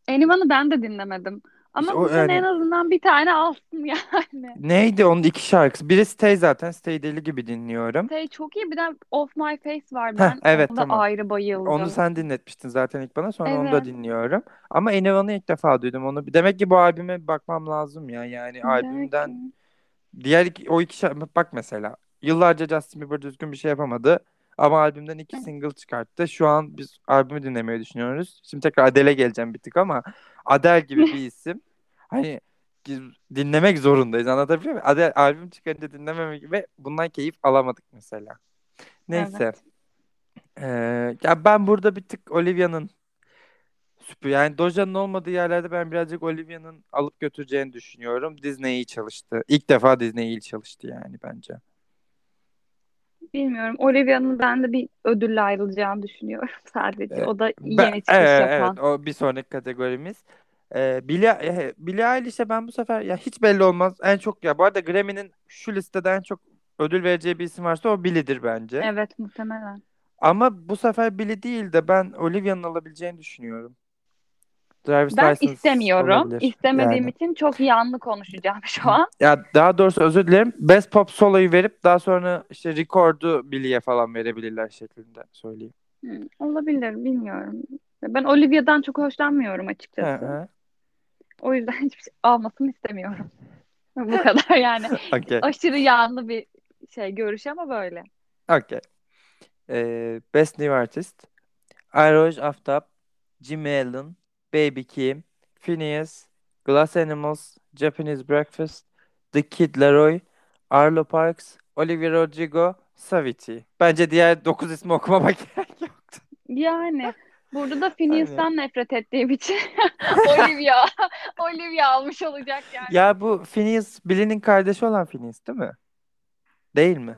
Anyman'ı ben de dinlemedim. Ama bu sene en azından bir tane alsın yani. Neydi onun 2 şarkısı? Biri Stay zaten. Stay deli gibi dinliyorum. Stay çok iyi. Bir de Off My Face var. Ben evet, ona tamam, ayrı bayıldım. Onu sen dinletmiştin zaten ilk bana. Sonra evet, onu da dinliyorum. Ama Anyman'ı ilk defa duydum onu. Demek ki bu albüme bakmam lazım ya. Yani albümden diğer o iki şarkı. Bak mesela yıllarca Justin Bieber düzgün bir şey yapamadı. Ama albümden 2 single çıkarttı. Şu an biz albümü dinlemeyi düşünüyoruz. Şimdi tekrar Adele'e geleceğim bir tık ama Adele gibi bir isim. Hani dinlemek zorundayız. Anlatabiliyor muyum? Adele albüm çıkarınca dinlememek gibi bundan keyif alamadık mesela. Neyse. Evet. Ya ben burada bir tık Olivia'nın yani Doja'nın olmadığı yerlerde ben birazcık Olivia'nın alıp götüreceğini düşünüyorum. Disney iyi çalıştı. İlk defa Disney iyi çalıştı yani bence. Bilmiyorum. Olivia'nın ben de bir ödülle ayrılacağını düşünüyorum sadece. O da yeni çıkış yapan. Evet, o bir sonraki kategorimiz. Billie Eilish'e ben bu sefer ya hiç belli olmaz. En çok ya bu arada Grammy'nin şu listede en çok ödül vereceği bir isim varsa o Billie'dir bence. Evet, muhtemelen. Ama bu sefer Billie değil de ben Olivia'nın alabileceğini düşünüyorum. Driver's ben istemiyorum. Olabilir. İstemediğim için çok yanlı konuşacağım şu an. Ya daha doğrusu özür dilerim. Best Pop Solo'yu verip daha sonra işte Record'u Billie'ye falan verebilirler şeklinde söyleyeyim. Olabilir, bilmiyorum. Ben Olivia'dan çok hoşlanmıyorum açıkçası. O yüzden hiçbir şey almasını istemiyorum. Bu kadar yani. Okay. Aşırı yanlı bir şey görüş ama böyle. Okay. Best New Artist. Airoj Aftab. Jimmy Allen, Baby Kim, Finneas, Glass Animals, Japanese Breakfast, The Kid Laroi, Arlo Parks, Olivia Rodrigo, Saviti. Bence diğer 9 ismi okumama gerek yoktu. Yani burada da Phineas'tan nefret ettiğim için Olivia almış olacak yani. Ya bu Finneas, Billie'nin kardeşi olan Finneas değil mi? Değil mi?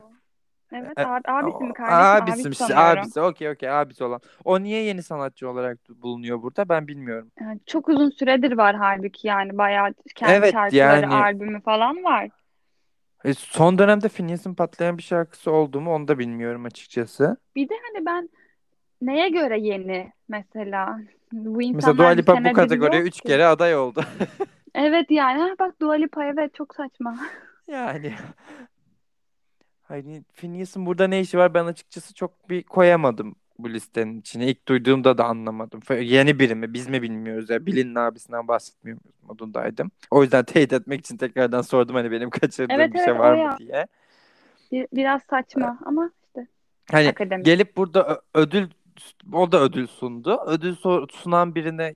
Evet, abisi mi kardeşim? Abisi, okey abisi olan. O niye yeni sanatçı olarak bulunuyor burada ben bilmiyorum. Yani çok uzun süredir var halbuki yani bayağı kendi şarkıları, albümü falan var. Son dönemde Phineas'in patlayan bir şarkısı oldu mu onu da bilmiyorum açıkçası. Bir de hani ben neye göre yeni mesela? Mesela Dua Lipa bu kategoriye 3 kere aday oldu. Evet yani bak Dua Lipa evet çok saçma. Yani... Hani Phineas'ın burada ne işi var ben açıkçası çok bir koyamadım bu listenin içine. İlk duyduğumda da anlamadım. Yeni biri mi biz mi bilmiyoruz ya. Billie'nin abisinden bahsetmiyor modundaydım. O yüzden teyit etmek için tekrardan sordum hani benim kaçırdığım bir şey var mı diye. Biraz saçma ama işte. Hani akademik. Gelip burada ödül sundu. Ödül sunan birine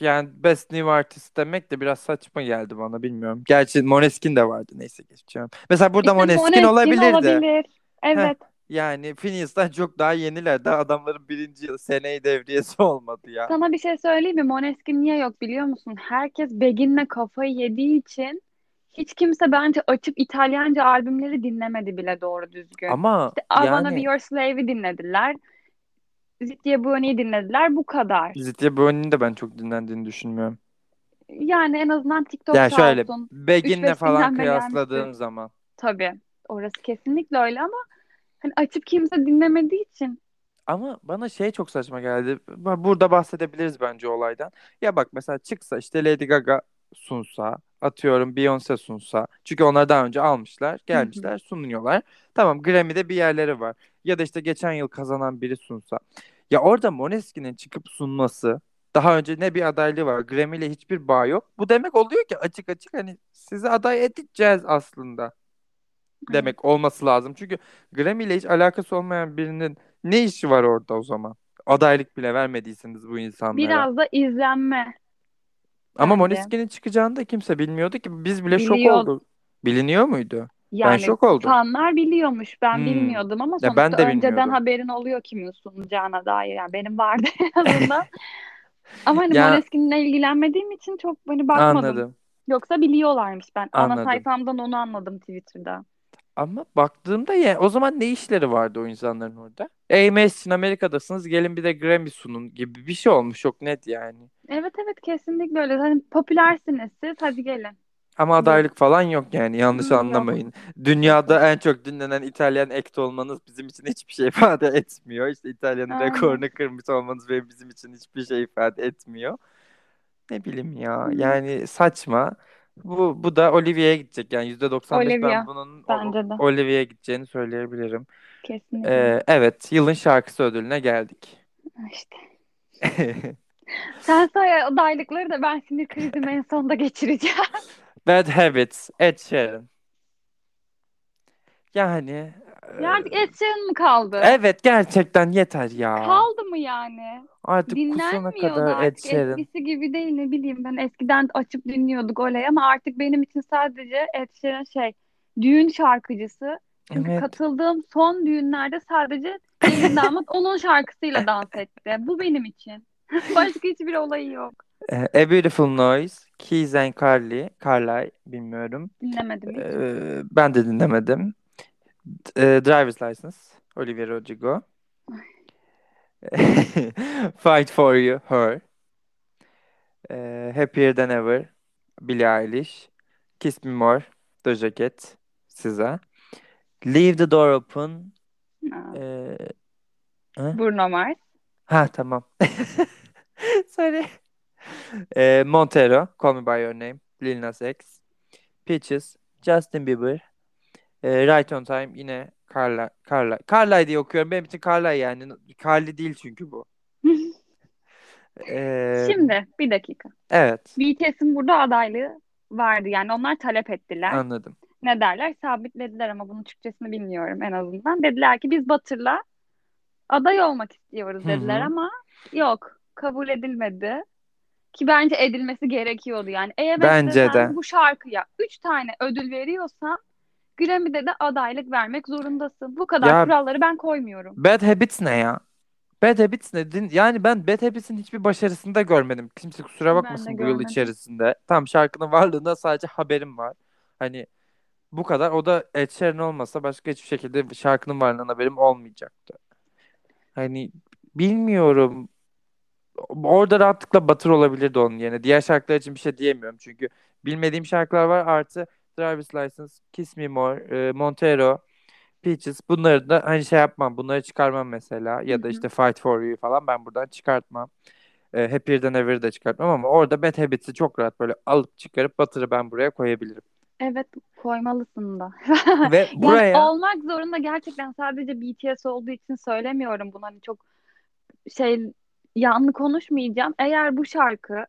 yani Best New Artist demek de biraz saçma geldi bana bilmiyorum. Gerçi Måneskin de vardı neyse geçeceğim. Mesela burada işte Måneskin olabilir. Evet. Yani Phineas'tan çok daha yeniler. Daha adamların birinci seneyi devriyesi olmadı ya. Sana bir şey söyleyeyim mi? Måneskin niye yok biliyor musun? Herkes Begin'le kafayı yediği için hiç kimse bence açıp İtalyanca albümleri dinlemedi bile doğru düzgün. Ama işte I Wanna Be Your Slave'i dinlediler. Zitya Buoni'yi dinlediler bu kadar. Zitya Buoni'nin de ben çok dinlendiğini düşünmüyorum. Yani en azından TikTok'ta olsun. Ya şöyle Begin'le falan kıyasladığım zaman. Tabii orası kesinlikle öyle ama hani açıp kimse dinlemediği için. Ama bana şey çok saçma geldi. Burada bahsedebiliriz bence olaydan. Ya bak mesela çıksa işte Lady Gaga sunsa atıyorum Beyoncé sunsa. Çünkü onlar daha önce almışlar gelmişler sunuyorlar. Tamam Grammy'de bir yerleri var. Ya da işte geçen yıl kazanan biri sunsa. Ya orada Måneskin'in çıkıp sunması daha önce ne bir adaylığı var. Grammy ile hiçbir bağ yok. Bu demek oluyor ki açık açık hani sizi aday edeceğiz aslında. Demek olması lazım. Çünkü Grammy ile hiç alakası olmayan birinin ne işi var orada o zaman? Adaylık bile vermediyseniz bu insanlara. Biraz da izlenme. Ama Måneskin'in çıkacağını da kimse bilmiyordu ki. Biz bile şok olduk. Biliniyor muydu? Yani ben şok oldum. Fanlar biliyormuş. Ben bilmiyordum ama sonuçta önceden haberin oluyor kimin sunacağına dair. Yani benim vardı en azından. Ama hani Måneskin'le ilgilenmediğim için çok hani bakmadım. Anladım. Yoksa biliyorlarmış ben. Anladım. Ana sayfamdan onu anladım Twitter'da. Ama baktığımda ya o zaman ne işleri vardı o insanların orada? AMS'in Amerika'dasınız gelin bir de Grammy sunun gibi bir şey olmuş çok net yani. Evet kesinlikle öyle. Hani popülersiniz siz hadi gelin. Ama adaylık falan yok yani yanlış anlamayın. Yok. Dünyada en çok dinlenen İtalyan act olmanız bizim için hiçbir şey ifade etmiyor. İşte İtalya'nın rekorunu kırmış olmanız bizim için hiçbir şey ifade etmiyor. Ne bileyim ya yani saçma. Bu da Olivia'ya gidecek yani %95 Olivia, ben bunun Olivia'ya gideceğini söyleyebilirim. Kesinlikle. Evet yılın şarkısı ödülüne geldik. İşte. Sen say adaylıkları da ben sinir krizimi en sonda geçireceğim. Bad Habits, Ed Sheeran. Yani... Artık Ed Sheeran mı kaldı? Evet gerçekten yeter ya. Kaldı mı yani? Artık kusana kadar Ed Sheeran. Eskisi gibi değil ne bileyim ben eskiden açıp dinliyorduk olay ama artık benim için sadece Ed Sheeran düğün şarkıcısı. Çünkü katıldığım son düğünlerde sadece gelin damat onun şarkısıyla dans etti. Bu benim için. Başka hiçbir olayı yok. A Beautiful Noise, Keys and Carly, bilmiyorum. Dinlemedim hiç. Ben de dinlemedim. Driver's License, Olivia Rodrigo. Fight For You, Her. Happier Than Ever, Billie Eilish. Kiss Me More, Doja Cat, SZA. Leave the Door Open. Bruno Mars. Ha tamam. Sorry. Montero, Call Me By Your Name, Lil Nas X, Peaches, Justin Bieber, Right On Time yine Carla diye okuyorum. Benim için Carla yani. Carli değil çünkü bu. Şimdi bir dakika. Evet. BTS'in burada adaylığı vardı yani onlar talep ettiler. Anladım. Ne derler? Sabitlediler ama bunun Türkçesini bilmiyorum en azından. Dediler ki biz Butter'la aday olmak istiyoruz dediler ama yok. kabul edilmedi. Ki bence edilmesi gerekiyordu yani. Eğer bence de bu şarkıya 3 tane ödül veriyorsan Grammy'de de adaylık vermek zorundasın. Bu kadar ya, kuralları ben koymuyorum. Bad Habits ne ya? Bad Habits ne? Yani ben Bad Habits'in hiçbir başarısını da görmedim. Kimse kusura bakmasın bu yıl içerisinde. Tam şarkının varlığında sadece haberim var. Hani bu kadar. O da Ed Sheeran olmasa başka hiçbir şekilde şarkının varlığından haberim olmayacaktı. Hani bilmiyorum. Orada rahatlıkla Batır olabilirdi onun yerine. Diğer şarkılar için bir şey diyemiyorum çünkü. Bilmediğim şarkılar var artı Driver's License, Kiss Me More, Montero, Peaches. Bunları da hani şey yapmam. Bunları çıkarmam mesela. Ya da işte Fight For You falan ben buradan çıkartmam. Happier Than Ever'ı da çıkartmam ama orada Bad Habits'i çok rahat böyle alıp çıkarıp Batır'ı ben buraya koyabilirim. Evet, koymalısın da. Ve buraya... Yani olmak zorunda gerçekten, sadece BTS olduğu için söylemiyorum bunu. Hani çok şey... Yanlış konuşmayacağım. Eğer bu şarkı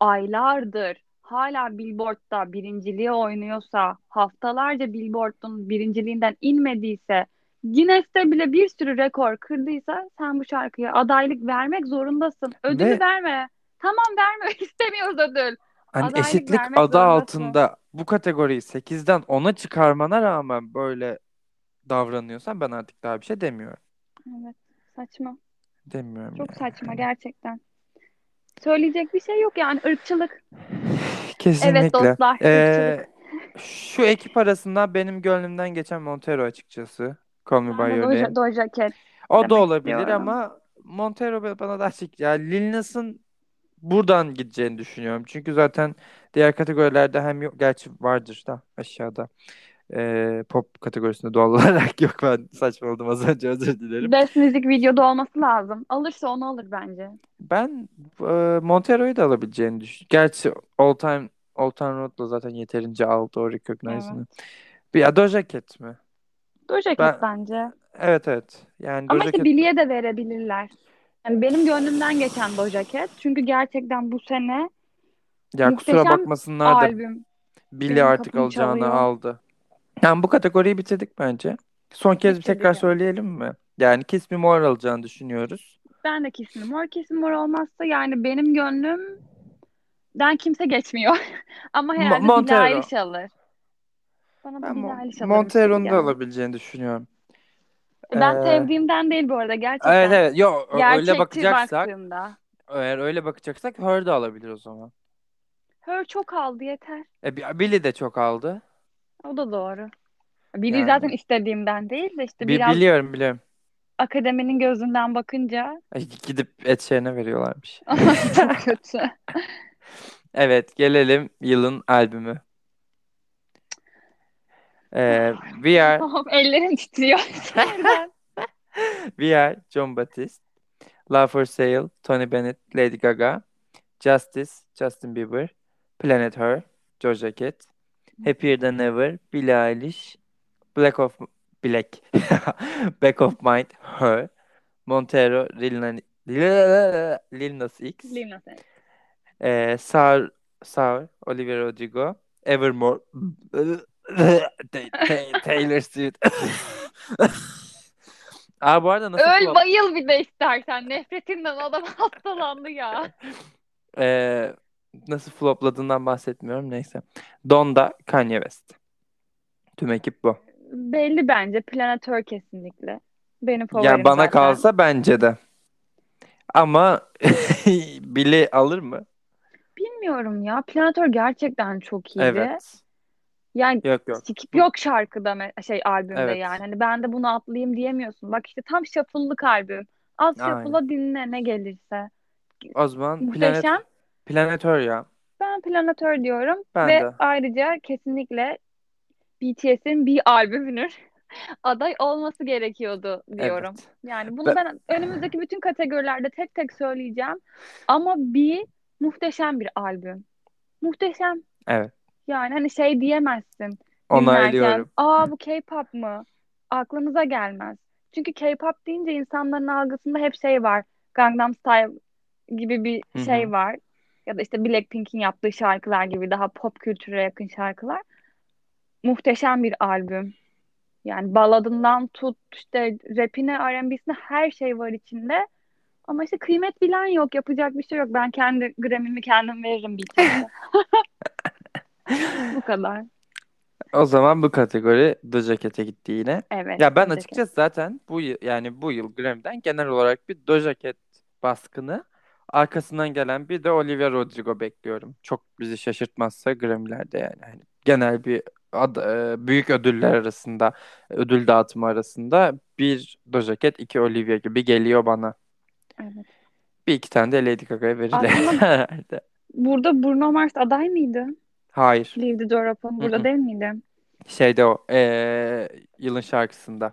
aylardır hala Billboard'da birinciliği oynuyorsa, haftalarca Billboard'un birinciliğinden inmediyse, Guinness'te bile bir sürü rekor kırdıysa sen bu şarkıya adaylık vermek zorundasın. Ödülü verme. Tamam, verme. İstemiyoruz ödül. Hani eşitlik adı zorundasın. Altında bu kategoriyi 8'den 10'a çıkarmana rağmen böyle davranıyorsan ben artık daha bir şey demiyorum. Evet. Saçma. Demiyorum çok yani. Saçma gerçekten. Söyleyecek bir şey yok yani, ırkçılık. Kesinlikle. Evet dostlar, ırkçılık. Şu ekip arasında benim gönlümden geçen Montero açıkçası. Call Me By Your Name. Doja Cat. O da olabilir diyorum. Ama Montero bana daha açık. Yani Lil Nas'ın buradan gideceğini düşünüyorum. Çünkü zaten diğer kategorilerde hem yok. Gerçi vardır da aşağıda. Pop kategorisinde doğal olarak yok. Ben saçmaladım az önce, özür dilerim. Best müzik videoda olması lazım. Alırsa onu alır bence. Ben Montero'yu da alabileceğini düşünüyorum. Gerçi All Time Road'la zaten yeterince aldı o recognize'ını. Evet. Doja Cat mi? Doja Cat bence. Evet. Yani ama işte Billie'ye de verebilirler. Yani benim gönlümden geçen Doja Cat. Çünkü gerçekten bu sene ya kusura bakmasınlar da Billie artık alacağını aldı. Yani bu kategoriyi bitirdik bence. Son kez bitirdik tekrar yani. Söyleyelim mi? Yani Kiss Me More alacağını düşünüyoruz. Ben de Kiss Me More. Kiss Me More olmazsa yani benim gönlümden kimse geçmiyor. Ama herhalde Billie Eilish alır. Bana da Billie Eilish alır. Montero'nun da alabileceğini düşünüyorum. Ben sevdiğimden değil bu arada gerçekten. Evet. Yok, öyle bakacaksak. Eğer öyle bakacaksak Her de alabilir o zaman. Her çok aldı yeter. Billie de çok aldı. O da doğru. Billie yani. Zaten istediğimden değil de işte biraz... Biliyorum. Akademinin gözünden bakınca... Gidip et şeyine veriyorlarmış. Çok kötü. Evet, gelelim yılın albümü. Ellerim titriyor. We Are, John Batiste. Love for Sale, Tony Bennett, Lady Gaga. Justice, Justin Bieber. Planet Her, Doja Cat. Happier Than Ever, Billie Eilish, Back of Mind, Her, Montero, Lil Nas X, Sour, Olivia Rodrigo, Evermore, Taylor Swift. Abi bu arada nasıl bayıl bir de istersen. Nefretinden adam hastalandı ya. Nasıl flopladığından bahsetmiyorum, neyse. Donda, Kanye West. Tüm ekip bu. Belli bence. Planetör kesinlikle. Benim favorim. Yani bana zaten kalsa bence de. Ama Billie alır mı? Bilmiyorum ya. Planetör gerçekten çok iyiydi. Evet. Yani yok. Skip yok şarkıda albümde evet. Yani. Hani ben de bunu atlayayım diyemiyorsun. Bak işte tam şafıllık albüm. Az şafıla dinle ne gelirse. O zaman Planetör ya. Ben Planetör diyorum. Ben ve de. Ayrıca kesinlikle BTS'in bir albümünün aday olması gerekiyordu diyorum. Evet. Yani bunu ben önümüzdeki bütün kategorilerde tek tek söyleyeceğim. Ama bir muhteşem bir albüm. Muhteşem. Evet. Yani hani şey diyemezsin. Onaylıyorum. Bu K-pop mu? Aklınıza gelmez. Çünkü K-pop deyince insanların algısında hep şey var. Gangnam Style gibi bir şey var. Ya da işte Blackpink'in yaptığı şarkılar gibi daha pop kültüre yakın şarkılar. Muhteşem bir albüm. Yani baladından tut, işte rapine, R&B'sine her şey var içinde. Ama işte kıymet bilen yok, yapacak bir şey yok. Ben kendi Grammy'mi kendim veririm BTS'e. Bu kadar. O zaman bu kategori Doja Cat'e gitti yine. Evet. Ya ben Doja açıkçası Cat. Zaten bu yıl Grammy'den genel olarak bir Doja Cat baskını, arkasından gelen bir de Olivia Rodrigo bekliyorum. Çok bizi şaşırtmazsa Grammy'lerde yani. Yani genel bir büyük ödüller arasında, ödül dağıtımı arasında bir Doja Cat, iki Olivia gibi geliyor bana. Evet. Bir iki tane de Lady Gaga'ya verildi. Burada Bruno Mars aday mıydı? Hayır. Leave the Door Open burada değil miydi? Şeyde o. Yılın şarkısında.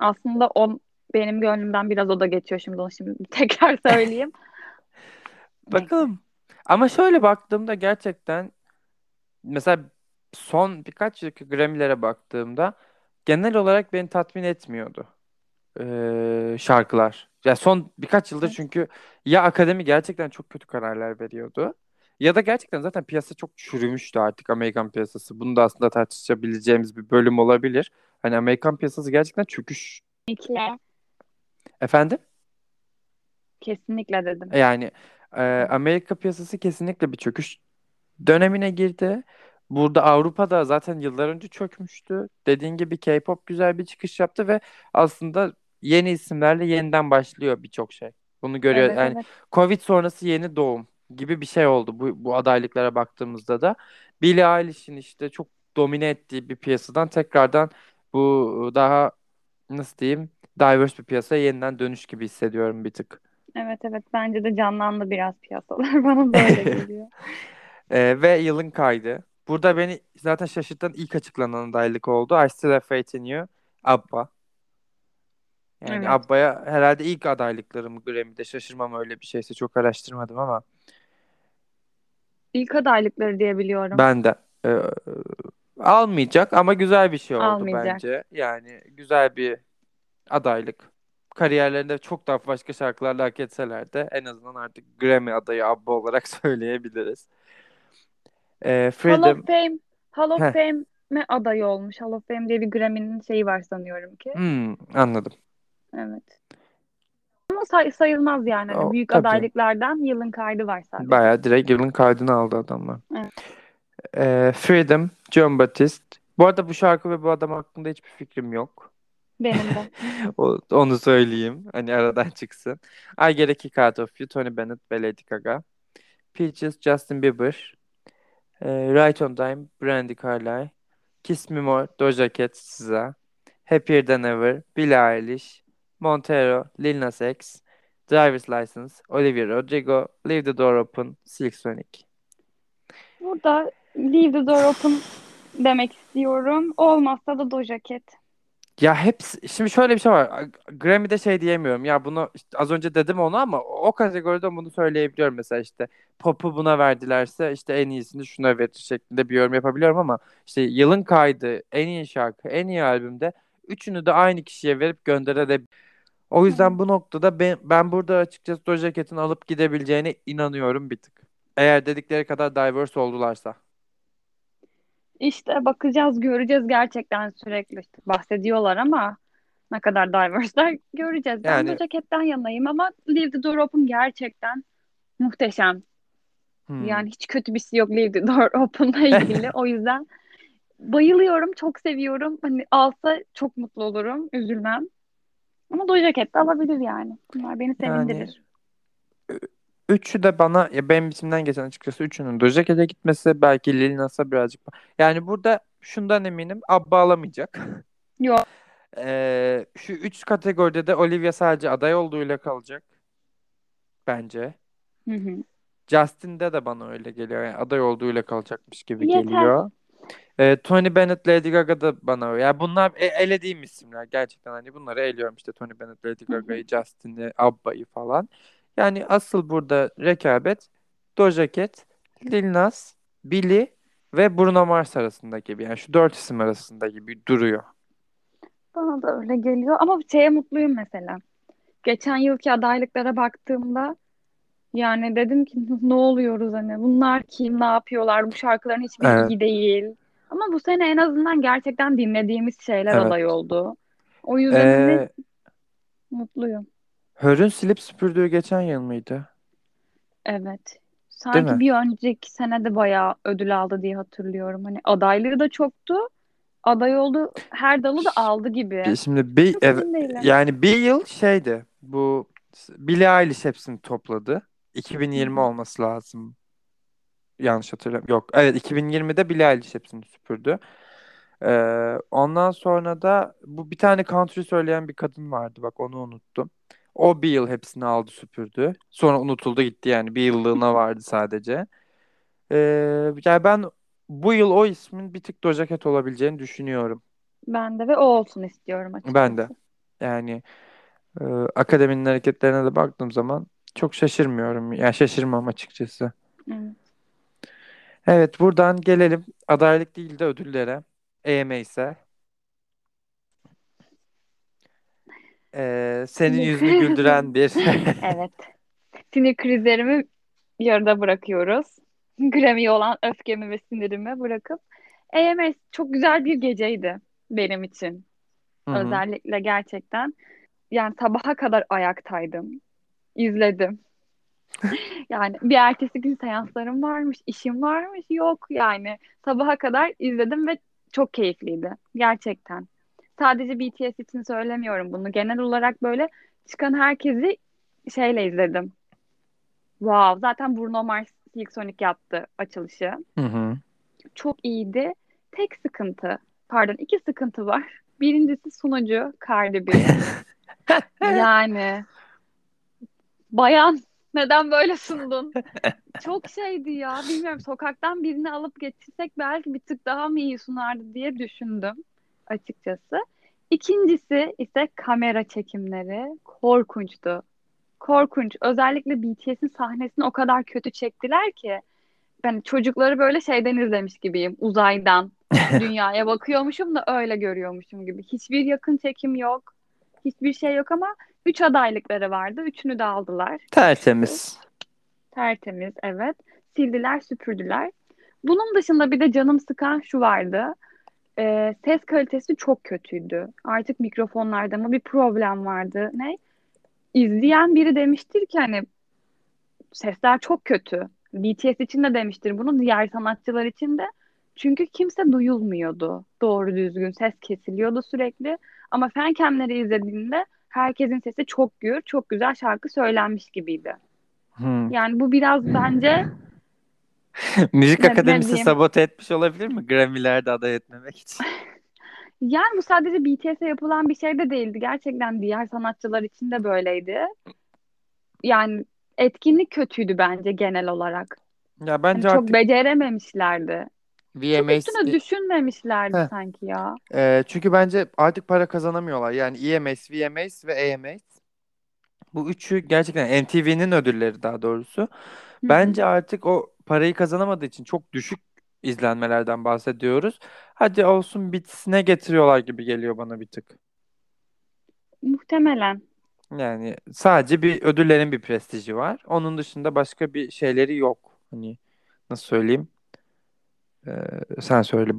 Aslında o benim gönlümden biraz o da geçiyor şimdi. Onu şimdi tekrar söyleyeyim. Bakalım. Neyse. Ama şöyle baktığımda gerçekten mesela son birkaç yılki Grammy'lere baktığımda genel olarak beni tatmin etmiyordu şarkılar. Ya yani son birkaç yıldır çünkü ya akademi gerçekten çok kötü kararlar veriyordu. Ya da gerçekten zaten piyasa çok çürümüştü artık, Amerikan piyasası. Bunu da aslında tartışabileceğimiz bir bölüm olabilir. Hani Amerikan piyasası gerçekten çöküş. Kesinlikle. Efendim? Kesinlikle dedim. Yani Amerika piyasası kesinlikle bir çöküş dönemine girdi. Burada Avrupa'da zaten yıllar önce çökmüştü. Dediğin gibi K-pop güzel bir çıkış yaptı ve aslında yeni isimlerle yeniden başlıyor birçok şey. Bunu görüyoruz. Evet, yani evet. Covid sonrası yeni doğum gibi bir şey oldu bu adaylıklara baktığımızda da. Billie Eilish'in işte çok domine ettiği bir piyasadan tekrardan bu daha nasıl diyeyim diverse bir piyasaya yeniden dönüş gibi hissediyorum bir tık. Evet evet, bence de canlandı biraz piyasalar. Bana böyle geliyor. Ve yılın kaydı. Burada beni zaten şaşırtan ilk açıklanan adaylık oldu. I Still Have Faith in You, Abba. Yani evet. Abba'ya herhalde ilk adaylıklarım Grammy'de, şaşırmam öyle bir şeyse, çok araştırmadım ama. İlk adaylıkları diyebiliyorum. Ben de. Almayacak ama güzel bir şey oldu bence. Yani güzel bir adaylık. Kariyerlerinde çok daha başka şarkılarla hak etseler de en azından artık Grammy adayı Abba olarak söyleyebiliriz. Hall of Fame adayı olmuş. Hall of Fame diye bir Grammy'nin şeyi var sanıyorum ki. Anladım. Evet. Ama sayılmaz yani. O, büyük adaylıklardan yılın kaydı var sadece. Bayağı direkt yılın kaydını aldı adamlar. Evet. Freedom, John Batiste. Bu arada bu şarkı ve bu adam hakkında hiçbir fikrim yok. Benim de. Onu söyleyeyim. Hani aradan çıksın. I Get a Kick Out of You, Tony Bennett ve Lady Gaga. Peaches, Justin Bieber. Right on Time, Brandi Carlile. Kiss Me More, Doja Cat, SZA. Happier Than Ever, Billie Eilish. Montero, Lil Nas X, Driver's License, Olivia Rodrigo, Leave the Door Open, Silk Sonic. Burada Leave the Door Open demek istiyorum. Olmazsa da Doja Cat. Ya hepsi, şimdi şöyle bir şey var. Grammy'de şey diyemiyorum. Ya bunu işte az önce dedim onu ama o kategoride bunu söyleyebiliyorum. Mesela işte pop'u buna verdilerse işte en iyisini şuna verir şeklinde bir yorum yapabiliyorum ama işte yılın kaydı, en iyi şarkı, en iyi albümde üçünü de aynı kişiye verip gönderebilir. O yüzden bu noktada ben burada açıkçası Doja Cat'in alıp gidebileceğine inanıyorum bir tık. Eğer dedikleri kadar diverse oldularsa. İşte bakacağız, göreceğiz gerçekten, sürekli işte bahsediyorlar ama ne kadar diverse'ler göreceğiz. Ben yani... Doja Cat'ten yanayım ama Leave the Door Open gerçekten muhteşem. Yani hiç kötü bir şey yok Leave the Door Open'la ilgili. O yüzden bayılıyorum, çok seviyorum. Hani alsa çok mutlu olurum, üzülmem. Ama Doja Cat de alabilir yani. Bunlar beni sevindirir. Yani, üçü de bana, ya benim içimden geçen açıkçası üçünün Doja Cat'e gitmesi, belki Lil Nas'a birazcık. Yani burada şundan eminim, Abba alamayacak. Yok. Şu üç kategoride de Olivia sadece aday olduğuyla kalacak. Bence. Hı. Justin'de de bana öyle geliyor. Yani aday olduğuyla kalacakmış gibi geliyor. Tony Bennett, Lady Gaga da bana öyle. Yani bunlar elediğim isimler. Gerçekten hani bunları eliyorum işte. Tony Bennett, Lady Gaga'yı, Justin'i, Abba'yı falan. Yani asıl burada rekabet Doja Cat, Lil Nas, Billie ve Bruno Mars arasında gibi. Yani şu dört isim arasında gibi duruyor. Bana da öyle geliyor. Ama şeye mutluyum mesela. Geçen yılki adaylıklara baktığımda yani dedim ki ne oluyoruz hani, bunlar kim, ne yapıyorlar, bu şarkıların hiçbiri iyi değil. Ama bu sene en azından gerçekten dinlediğimiz şeyler aday oldu. O yüzden mutluyum. Her'ın silip süpürdüğü geçen yıl mıydı? Evet. Değil Sanki mi? bir önceki sene de bayağı ödül aldı diye hatırlıyorum. Hani adaylığı da çoktu. Aday oldu. Her dalı da aldı gibi. Şimdi Çok emin değilim. yani bir yıl şeydi. Bu Billie Eilish hepsini topladı. 2020 olması lazım. Yanlış hatırlamıyorum. Yok. Evet, 2020'de Billie Eilish hepsini süpürdü. Ondan sonra da bu bir tane country söyleyen bir kadın vardı. Bak, onu unuttum. O bir yıl hepsini aldı, süpürdü. Sonra unutuldu gitti yani. Bir yıllığına vardı sadece. Yani ben bu yıl o ismin bir tık Doja Cat olabileceğini düşünüyorum. Ben de ve o olsun istiyorum açıkçası. Ben de. Yani akademinin hareketlerine de baktığım zaman çok şaşırmıyorum. Yani şaşırmam açıkçası. Evet. Evet, buradan gelelim adaylık değil de ödüllere. EMA ise. Senin yüzünü güldüren bir. Evet. Sinir krizlerimi yarıda bırakıyoruz. Grammy olan öfkemi ve sinirimi bırakıp. AMA çok güzel bir geceydi benim için. Hı-hı. Özellikle gerçekten. Yani sabaha kadar ayaktaydım. İzledim. Yani bir ertesi gün seanslarım varmış, işim varmış. Yok yani. Sabaha kadar izledim ve çok keyifliydi. Gerçekten. Sadece BTS için söylemiyorum bunu. Genel olarak böyle çıkan herkesi şeyle izledim. Wow. Zaten Bruno Mars ilk Sonic yaptı açılışı. Hı hı. Çok iyiydi. İki sıkıntı var. Birincisi sunucu Cardi B. Yani bayan, neden böyle sundun? Çok şeydi ya. Bilmiyorum, sokaktan birini alıp getirsek belki bir tık daha mı iyi sunardı diye düşündüm açıkçası. İkincisi ise kamera çekimleri korkunçtu. Korkunç. Özellikle BTS'in sahnesini o kadar kötü çektiler ki ben çocukları böyle şeyden izlemiş gibiyim. Uzaydan dünyaya bakıyormuşum da öyle görüyormuşum gibi. Hiçbir yakın çekim yok. Hiçbir şey yok ama 3 adaylıkları vardı. 3'ünü de aldılar. Tertemiz, evet. Sildiler, süpürdüler. Bunun dışında bir de canım sıkan şu vardı. Ses kalitesi çok kötüydü. Artık mikrofonlarda mı bir problem vardı? Ne? İzleyen biri demiştir ki hani sesler çok kötü. BTS için de demiştir bunu. Diğer sanatçılar için de. Çünkü kimse duyulmuyordu. Doğru düzgün ses kesiliyordu sürekli. Ama fancam'leri izlediğinde herkesin sesi çok gür, çok güzel şarkı söylenmiş gibiydi. Yani bu biraz bence... Müzik Akademisi sabote etmiş olabilir mi? Grammy'lerde aday etmemek için. Yani bu sadece BTS'e yapılan bir şey de değildi. Gerçekten diğer sanatçılar için de böyleydi. Yani etkinlik kötüydü bence genel olarak. Ya bence çok becerememişlerdi. VMA... Çok üstüne düşünmemişlerdi sanki ya. Çünkü bence artık para kazanamıyorlar. Yani EMAs, VMAs ve AMAs. Bu üçü gerçekten MTV'nin ödülleri daha doğrusu. Bence artık o parayı kazanamadığı için çok düşük izlenmelerden bahsediyoruz. Hadi olsun bitsine getiriyorlar gibi geliyor bana bir tık. Muhtemelen. Yani sadece bir ödüllerin bir prestiji var. Onun dışında başka bir şeyleri yok. Hani nasıl söyleyeyim? Sen söyle.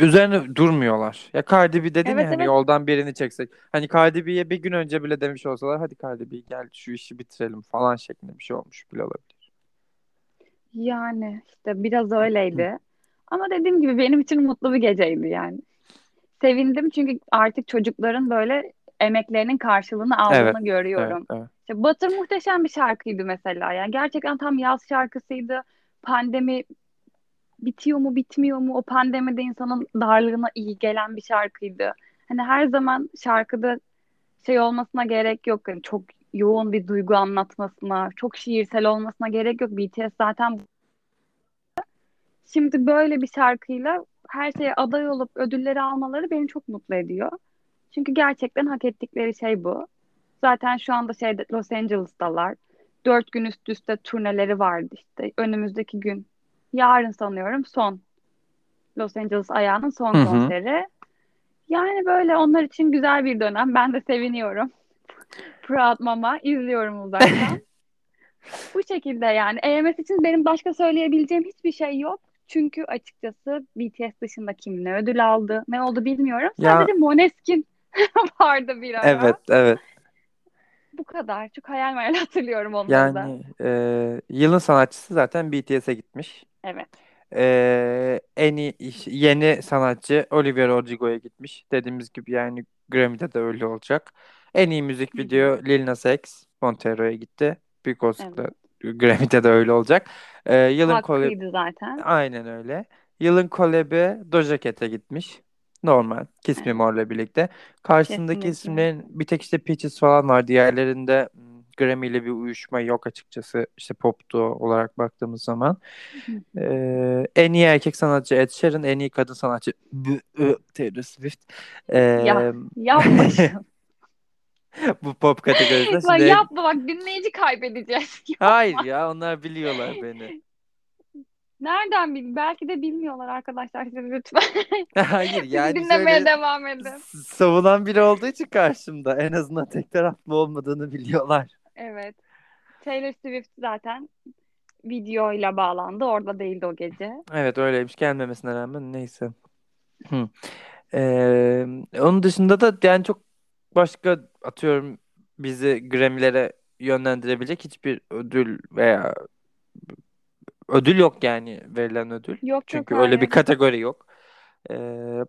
Üzerine durmuyorlar. Ya Cardi B dedin evet, hani yoldan birini çeksek. Hani Cardi B'ye bir gün önce bile demiş olsalar hadi Cardi B gel şu işi bitirelim falan şeklinde bir şey olmuş bile olabilir. Yani işte biraz öyleydi. Ama dediğim gibi benim için mutlu bir geceydi yani. Sevindim çünkü artık çocukların böyle emeklerinin karşılığını aldığını görüyorum. Evet. İşte Batır muhteşem bir şarkıydı mesela. Yani gerçekten tam yaz şarkısıydı. Pandemi bitiyor mu bitmiyor mu? O pandemide insanın darlığına iyi gelen bir şarkıydı. Hani her zaman şarkıda şey olmasına gerek yok. Yani çok yoğun bir duygu anlatmasına, çok şiirsel olmasına gerek yok. BTS zaten şimdi böyle bir şarkıyla her şeye aday olup ödülleri almaları beni çok mutlu ediyor. Çünkü gerçekten hak ettikleri şey bu. Zaten şu anda Los Angeles'talar. 4 gün üst üste turneleri vardı işte. Önümüzdeki gün, yarın sanıyorum son. Los Angeles ayağının son konseri. Yani böyle onlar için güzel bir dönem. Ben de seviniyorum. Proud Mama izliyorum uzaktan. Bu şekilde yani. AMS için benim başka söyleyebileceğim hiçbir şey yok. Çünkü açıkçası BTS dışında kim ne ödül aldı, ne oldu bilmiyorum. Sadece Måneskin vardı bir ara. Evet. bu kadar. Çok hayal meyal hatırlıyorum onları yani, da. Yani yılın sanatçısı zaten BTS'e gitmiş. Evet. En iyi yeni sanatçı Olivia Rodrigo'ya gitmiş. Dediğimiz gibi yani Grammy'de de öyle olacak. En iyi müzik video Lil Nas X Montero'ya gitti. Büyük olasılıkla evet. Grammy'de de öyle olacak. Yılın haklıydı zaten. Aynen öyle. Yılın kolebi Doja Cat'e gitmiş. Normal. Kiss Me More'la birlikte. Karşısındaki kesinlikle isimlerin bir tek işte Peaches falan var. Diğerlerinde Grammy ile bir uyuşma yok açıkçası. İşte pop'tu olarak baktığımız zaman. En iyi erkek sanatçı Ed Sheeran. En iyi kadın sanatçı Taylor Swift. Yapma şunu. Bu pop kategorisinde. Bak şimdi... yapma bak dinleyici kaybedeceğiz. Yapma. Hayır ya onlar biliyorlar beni. Nereden bileyim? Belki de bilmiyorlar arkadaşlar siz lütfen. Hayır yani dinlemeye devam edin. Savunan biri olduğu için karşımda en azından tek taraflı olmadığını biliyorlar. Evet. Taylor Swift zaten videoyla bağlandı. Orada değildi o gece. Evet öyleymiş. Gelmemesine rağmen neyse. Onun dışında da yani çok başka atıyorum bizi Grammy'lere yönlendirebilecek hiçbir ödül veya ödül yok yani verilen ödül. Yok, çünkü öyle bir kategori yok.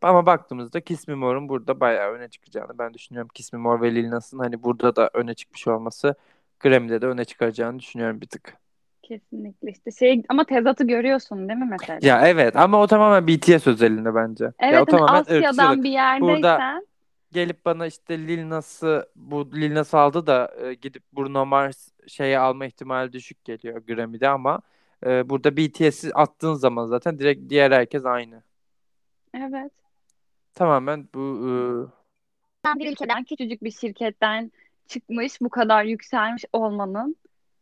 Ama baktığımızda Kiss Me More'un burada bayağı öne çıkacağını ben düşünüyorum. Kiss Me More ve Lil Nas'ın hani burada da öne çıkmış olması Grammy'de de öne çıkaracağını düşünüyorum bir tık. Kesinlikle işte ama tezatı görüyorsun değil mi mesela? Ya evet ama o tamamen BTS özelinde bence. Evet ya, o tamamen Asya'dan ırkçılık. Bir yerdeysen. Burada gelip bana işte Lil Nas aldı da gidip Bruno Mars şeyi alma ihtimali düşük geliyor Grammy'de ama burada BTS'i attığın zaman zaten direkt diğer herkes aynı. Evet. Tamamen bu... bir ülkeden, küçücük bir şirketten çıkmış, bu kadar yükselmiş olmanın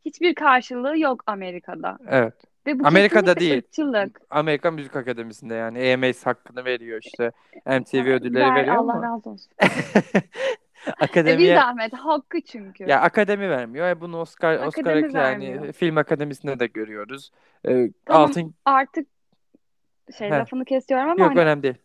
hiçbir karşılığı yok Amerika'da. Evet. Ve bu Amerika'da değil. Irkçılık. Amerikan Müzik Akademisi'nde yani AMAs hakkını veriyor işte. MTV ödülleri veriyor Allah mu? Allah razı olsun. Akademiye... Bir zahmet hakkı çünkü. Ya akademi vermiyor. Bunu Oscar yani film akademisinde de görüyoruz. Tamam, altın artık lafını kesiyorum ama. Yok hani, önemli değil.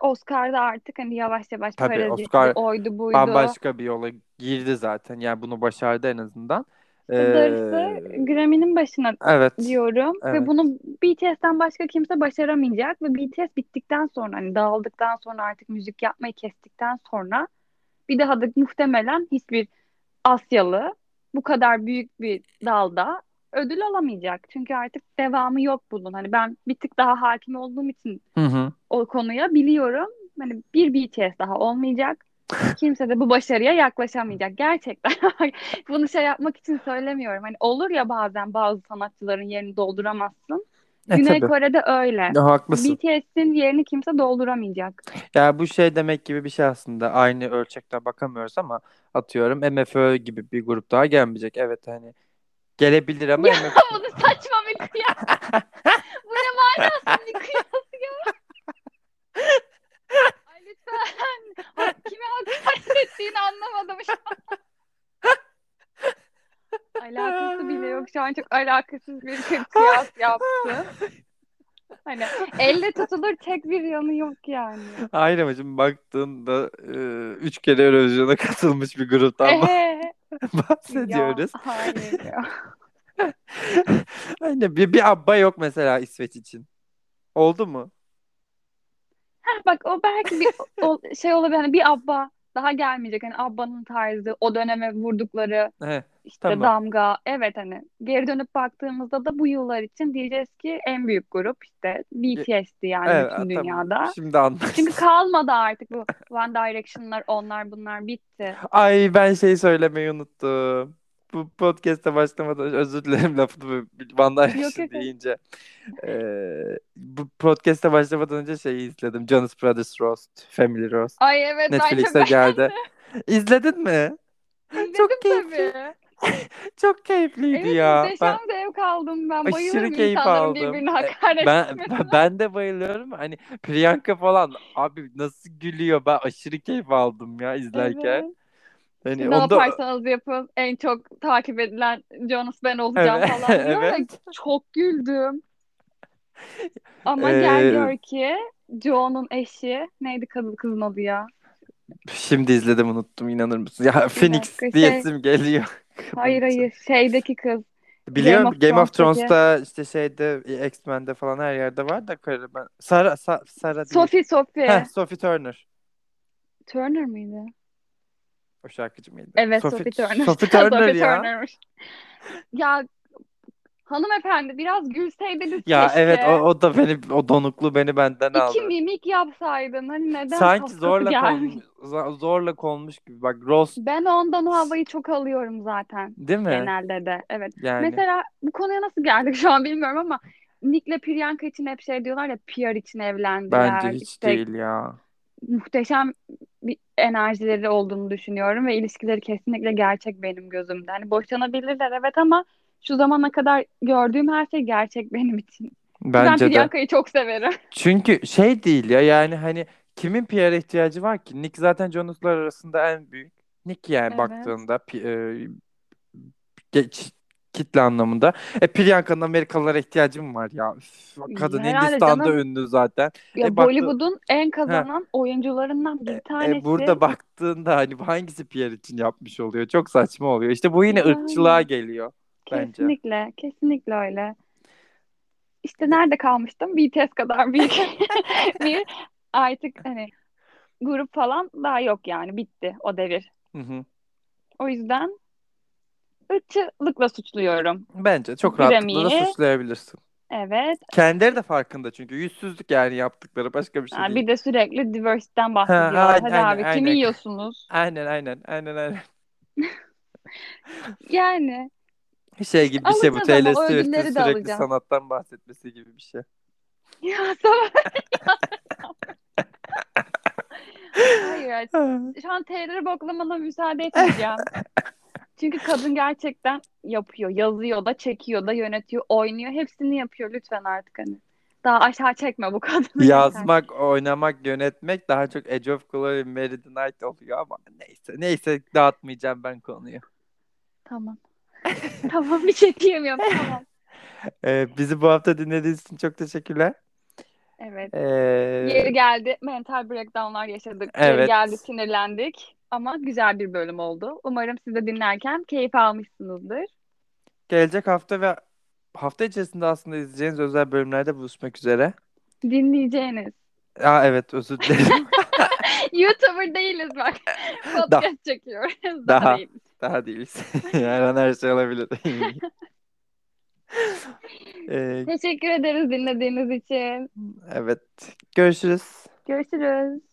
Oscar'da artık hani yavaş yavaş Oscar oydu buydu. Bambaşka bir yola girdi zaten. Yani bunu başardı en azından. Darısı Grammy'nin başına diyorum. Evet. Ve bunu BTS'ten başka kimse başaramayacak. Ve BTS bittikten sonra hani dağıldıktan sonra artık müzik yapmayı kestikten sonra bir daha da muhtemelen hiçbir Asyalı bu kadar büyük bir dalda ödül alamayacak. Çünkü artık devamı yok bunun. Hani ben bir tık daha hakim olduğum için o konuya biliyorum. Hani bir BTS daha olmayacak. Kimse de bu başarıya yaklaşamayacak. Gerçekten. Bunu yapmak için söylemiyorum. Hani olur ya bazen bazı sanatçıların yerini dolduramazsın. Güney tabii. Kore'de öyle. Ya, haklısın. BTS'in yerini kimse dolduramayacak. Ya bu demek gibi bir şey aslında. Aynı ölçekte bakamıyoruz ama atıyorum MFÖ gibi bir grup daha gelmeyecek. Evet hani gelebilir ama. Ya bunu saçma bir kıyas. Bu ne manasız bir kıyas ya. Lütfen. Kime hakaret ettiğini anlamadım şu an. Alakası bile yok. Şu an çok alakasız bir kıyas yaptı. Hani elle tutulur tek bir yanı yok yani. Hayır ama şimdi baktığında 3 kere Eurovision'a katılmış bir gruptan bahsediyoruz. Ya, hayır ya. Hani bir Abba yok mesela İsveç için. Oldu mu? Bak o belki bir olabilir hani bir Abba daha gelmeyecek hani Abba'nın tarzı o döneme vurdukları işte tamam. Damga evet hani geri dönüp baktığımızda da bu yıllar için diyeceğiz ki en büyük grup işte BTS'ti yani bütün dünyada. Tamam. Şimdi anladım. Çünkü kalmadı artık bu One Direction'lar onlar bunlar bitti. Ay ben söylemeyi unuttum. Bu podcast'a başlamadan özür dilerim lafını One Direction deyince. Bu podcast'a başlamadan önce izledim. Jonas Brothers Roast, Family Roast. Ay evet. Netflix'e geldi. İzledin mi? İzledim çok keyifli. Çok keyifliydi evet, ya. Evet muhteşem zevk aldım ben. Bayılıyorum insanların birbirine hakaret etmesine. Ben de bayılıyorum. Hani Priyanka falan abi nasıl gülüyor ben aşırı keyif aldım ya izlerken. Evet. Yani ne yaparsanız yapın en çok takip edilen Jonas ben olacağım falan diyor ve çok güldüm. Ama gel gör ki John'un eşi neydi kızın adı ya? Şimdi izledim, unuttum, inanır mısın? Ya Bir Phoenix dakika şey. diyesim geliyor. Hayır Kadın. hayır, şeydeki kız. Biliyorum, Game of Thrones'ta, işte şeyde, X-Men'de falan her yerde var da karı ben. Sara değil. Sophie. Sophie Turner. Turner mıydı? O şarkıcı mıydı? Evet, Sophie Turner. Sophie Turner ya. Ya hanımefendi biraz gülseydi lütfen. Ya işte. Evet, o da beni, o donuklu beni benden aldı. İki mimik yapsaydın, hani neden? Sanki zorla konmuş gibi. Bak Rose. Ben ondan o havayı çok alıyorum zaten. Değil mi? Genelde de. Evet. Yani. Mesela bu konuya nasıl geldik şu an bilmiyorum ama Nick'le Priyanka için hep şey diyorlar ya, PR için evlendiler. Bence hiç işte, değil ya. Muhteşem bir enerjileri olduğunu düşünüyorum ve ilişkileri kesinlikle gerçek benim gözümde. Hani boşanabilirler evet ama şu zamana kadar gördüğüm her şey gerçek benim için. Bence ben Priyanka'yı çok severim. Çünkü şey değil ya, yani hani kimin PR'a ihtiyacı var ki? Nick zaten Jonas'lar arasında en büyük. Nick yani evet. Baktığında kitle anlamında. Priyanka'nın Amerikalılara ihtiyacı mı var ya? Kadın herhalde Hindistan'da canım, ünlü zaten. Ya Bollywood'un en kazanan oyuncularından bir tanesi. Burada baktığında hani hangisi PR için yapmış oluyor? Çok saçma oluyor. İşte bu yine ırkçılığa geliyor. Kesinlikle, bence. Kesinlikle öyle. İşte nerede kalmıştım? BTS kadar büyük bir artık hani grup falan daha yok yani. Bitti o devir. Hı-hı. O yüzden ırkçılıkla suçluyorum. Bence çok rahatlıkla da suçlayabilirsin. Evet. Kendileri de farkında çünkü. Yüzsüzlük yani yaptıkları, başka bir şey değil. Bir de sürekli diversity'den bahsediyorlar. Hadi aynen. Kimi yiyorsunuz? Aynen. Yani. Şey gibi bir şey bu. Taylor Swift'in sürekli sanattan bahsetmesi gibi bir şey. Ya tamam. Hayır. Şu an Taylor'ı boklamana müsaade etmeyeceğim. Çünkü kadın gerçekten yapıyor. Yazıyor da, çekiyor da, yönetiyor, oynuyor. Hepsini yapıyor. Lütfen artık hani. Daha aşağı çekme bu kadını. Yazmak, oynamak, yönetmek daha çok Edge of Glory, Married Night oluyor ama neyse dağıtmayacağım ben konuyu. Tamam. Tamam, bir şey diyemiyorum. Tamam. Bizi bu hafta dinlediğiniz için çok teşekkürler. Evet. Yeri geldi. Mental breakdownlar yaşadık. Evet. Yeri geldi, sinirlendik. Ama güzel bir bölüm oldu. Umarım siz de dinlerken keyif almışsınızdır. Gelecek hafta ve hafta içerisinde aslında izleyeceğiniz özel bölümlerde buluşmak üzere. Dinleyeceğiniz. Evet, özür dilerim. YouTuber değiliz bak. Podcast çekiyoruz. Daha değiliz. Yani her şey olabilir. Teşekkür ederiz dinlediğiniz için. Evet. Görüşürüz.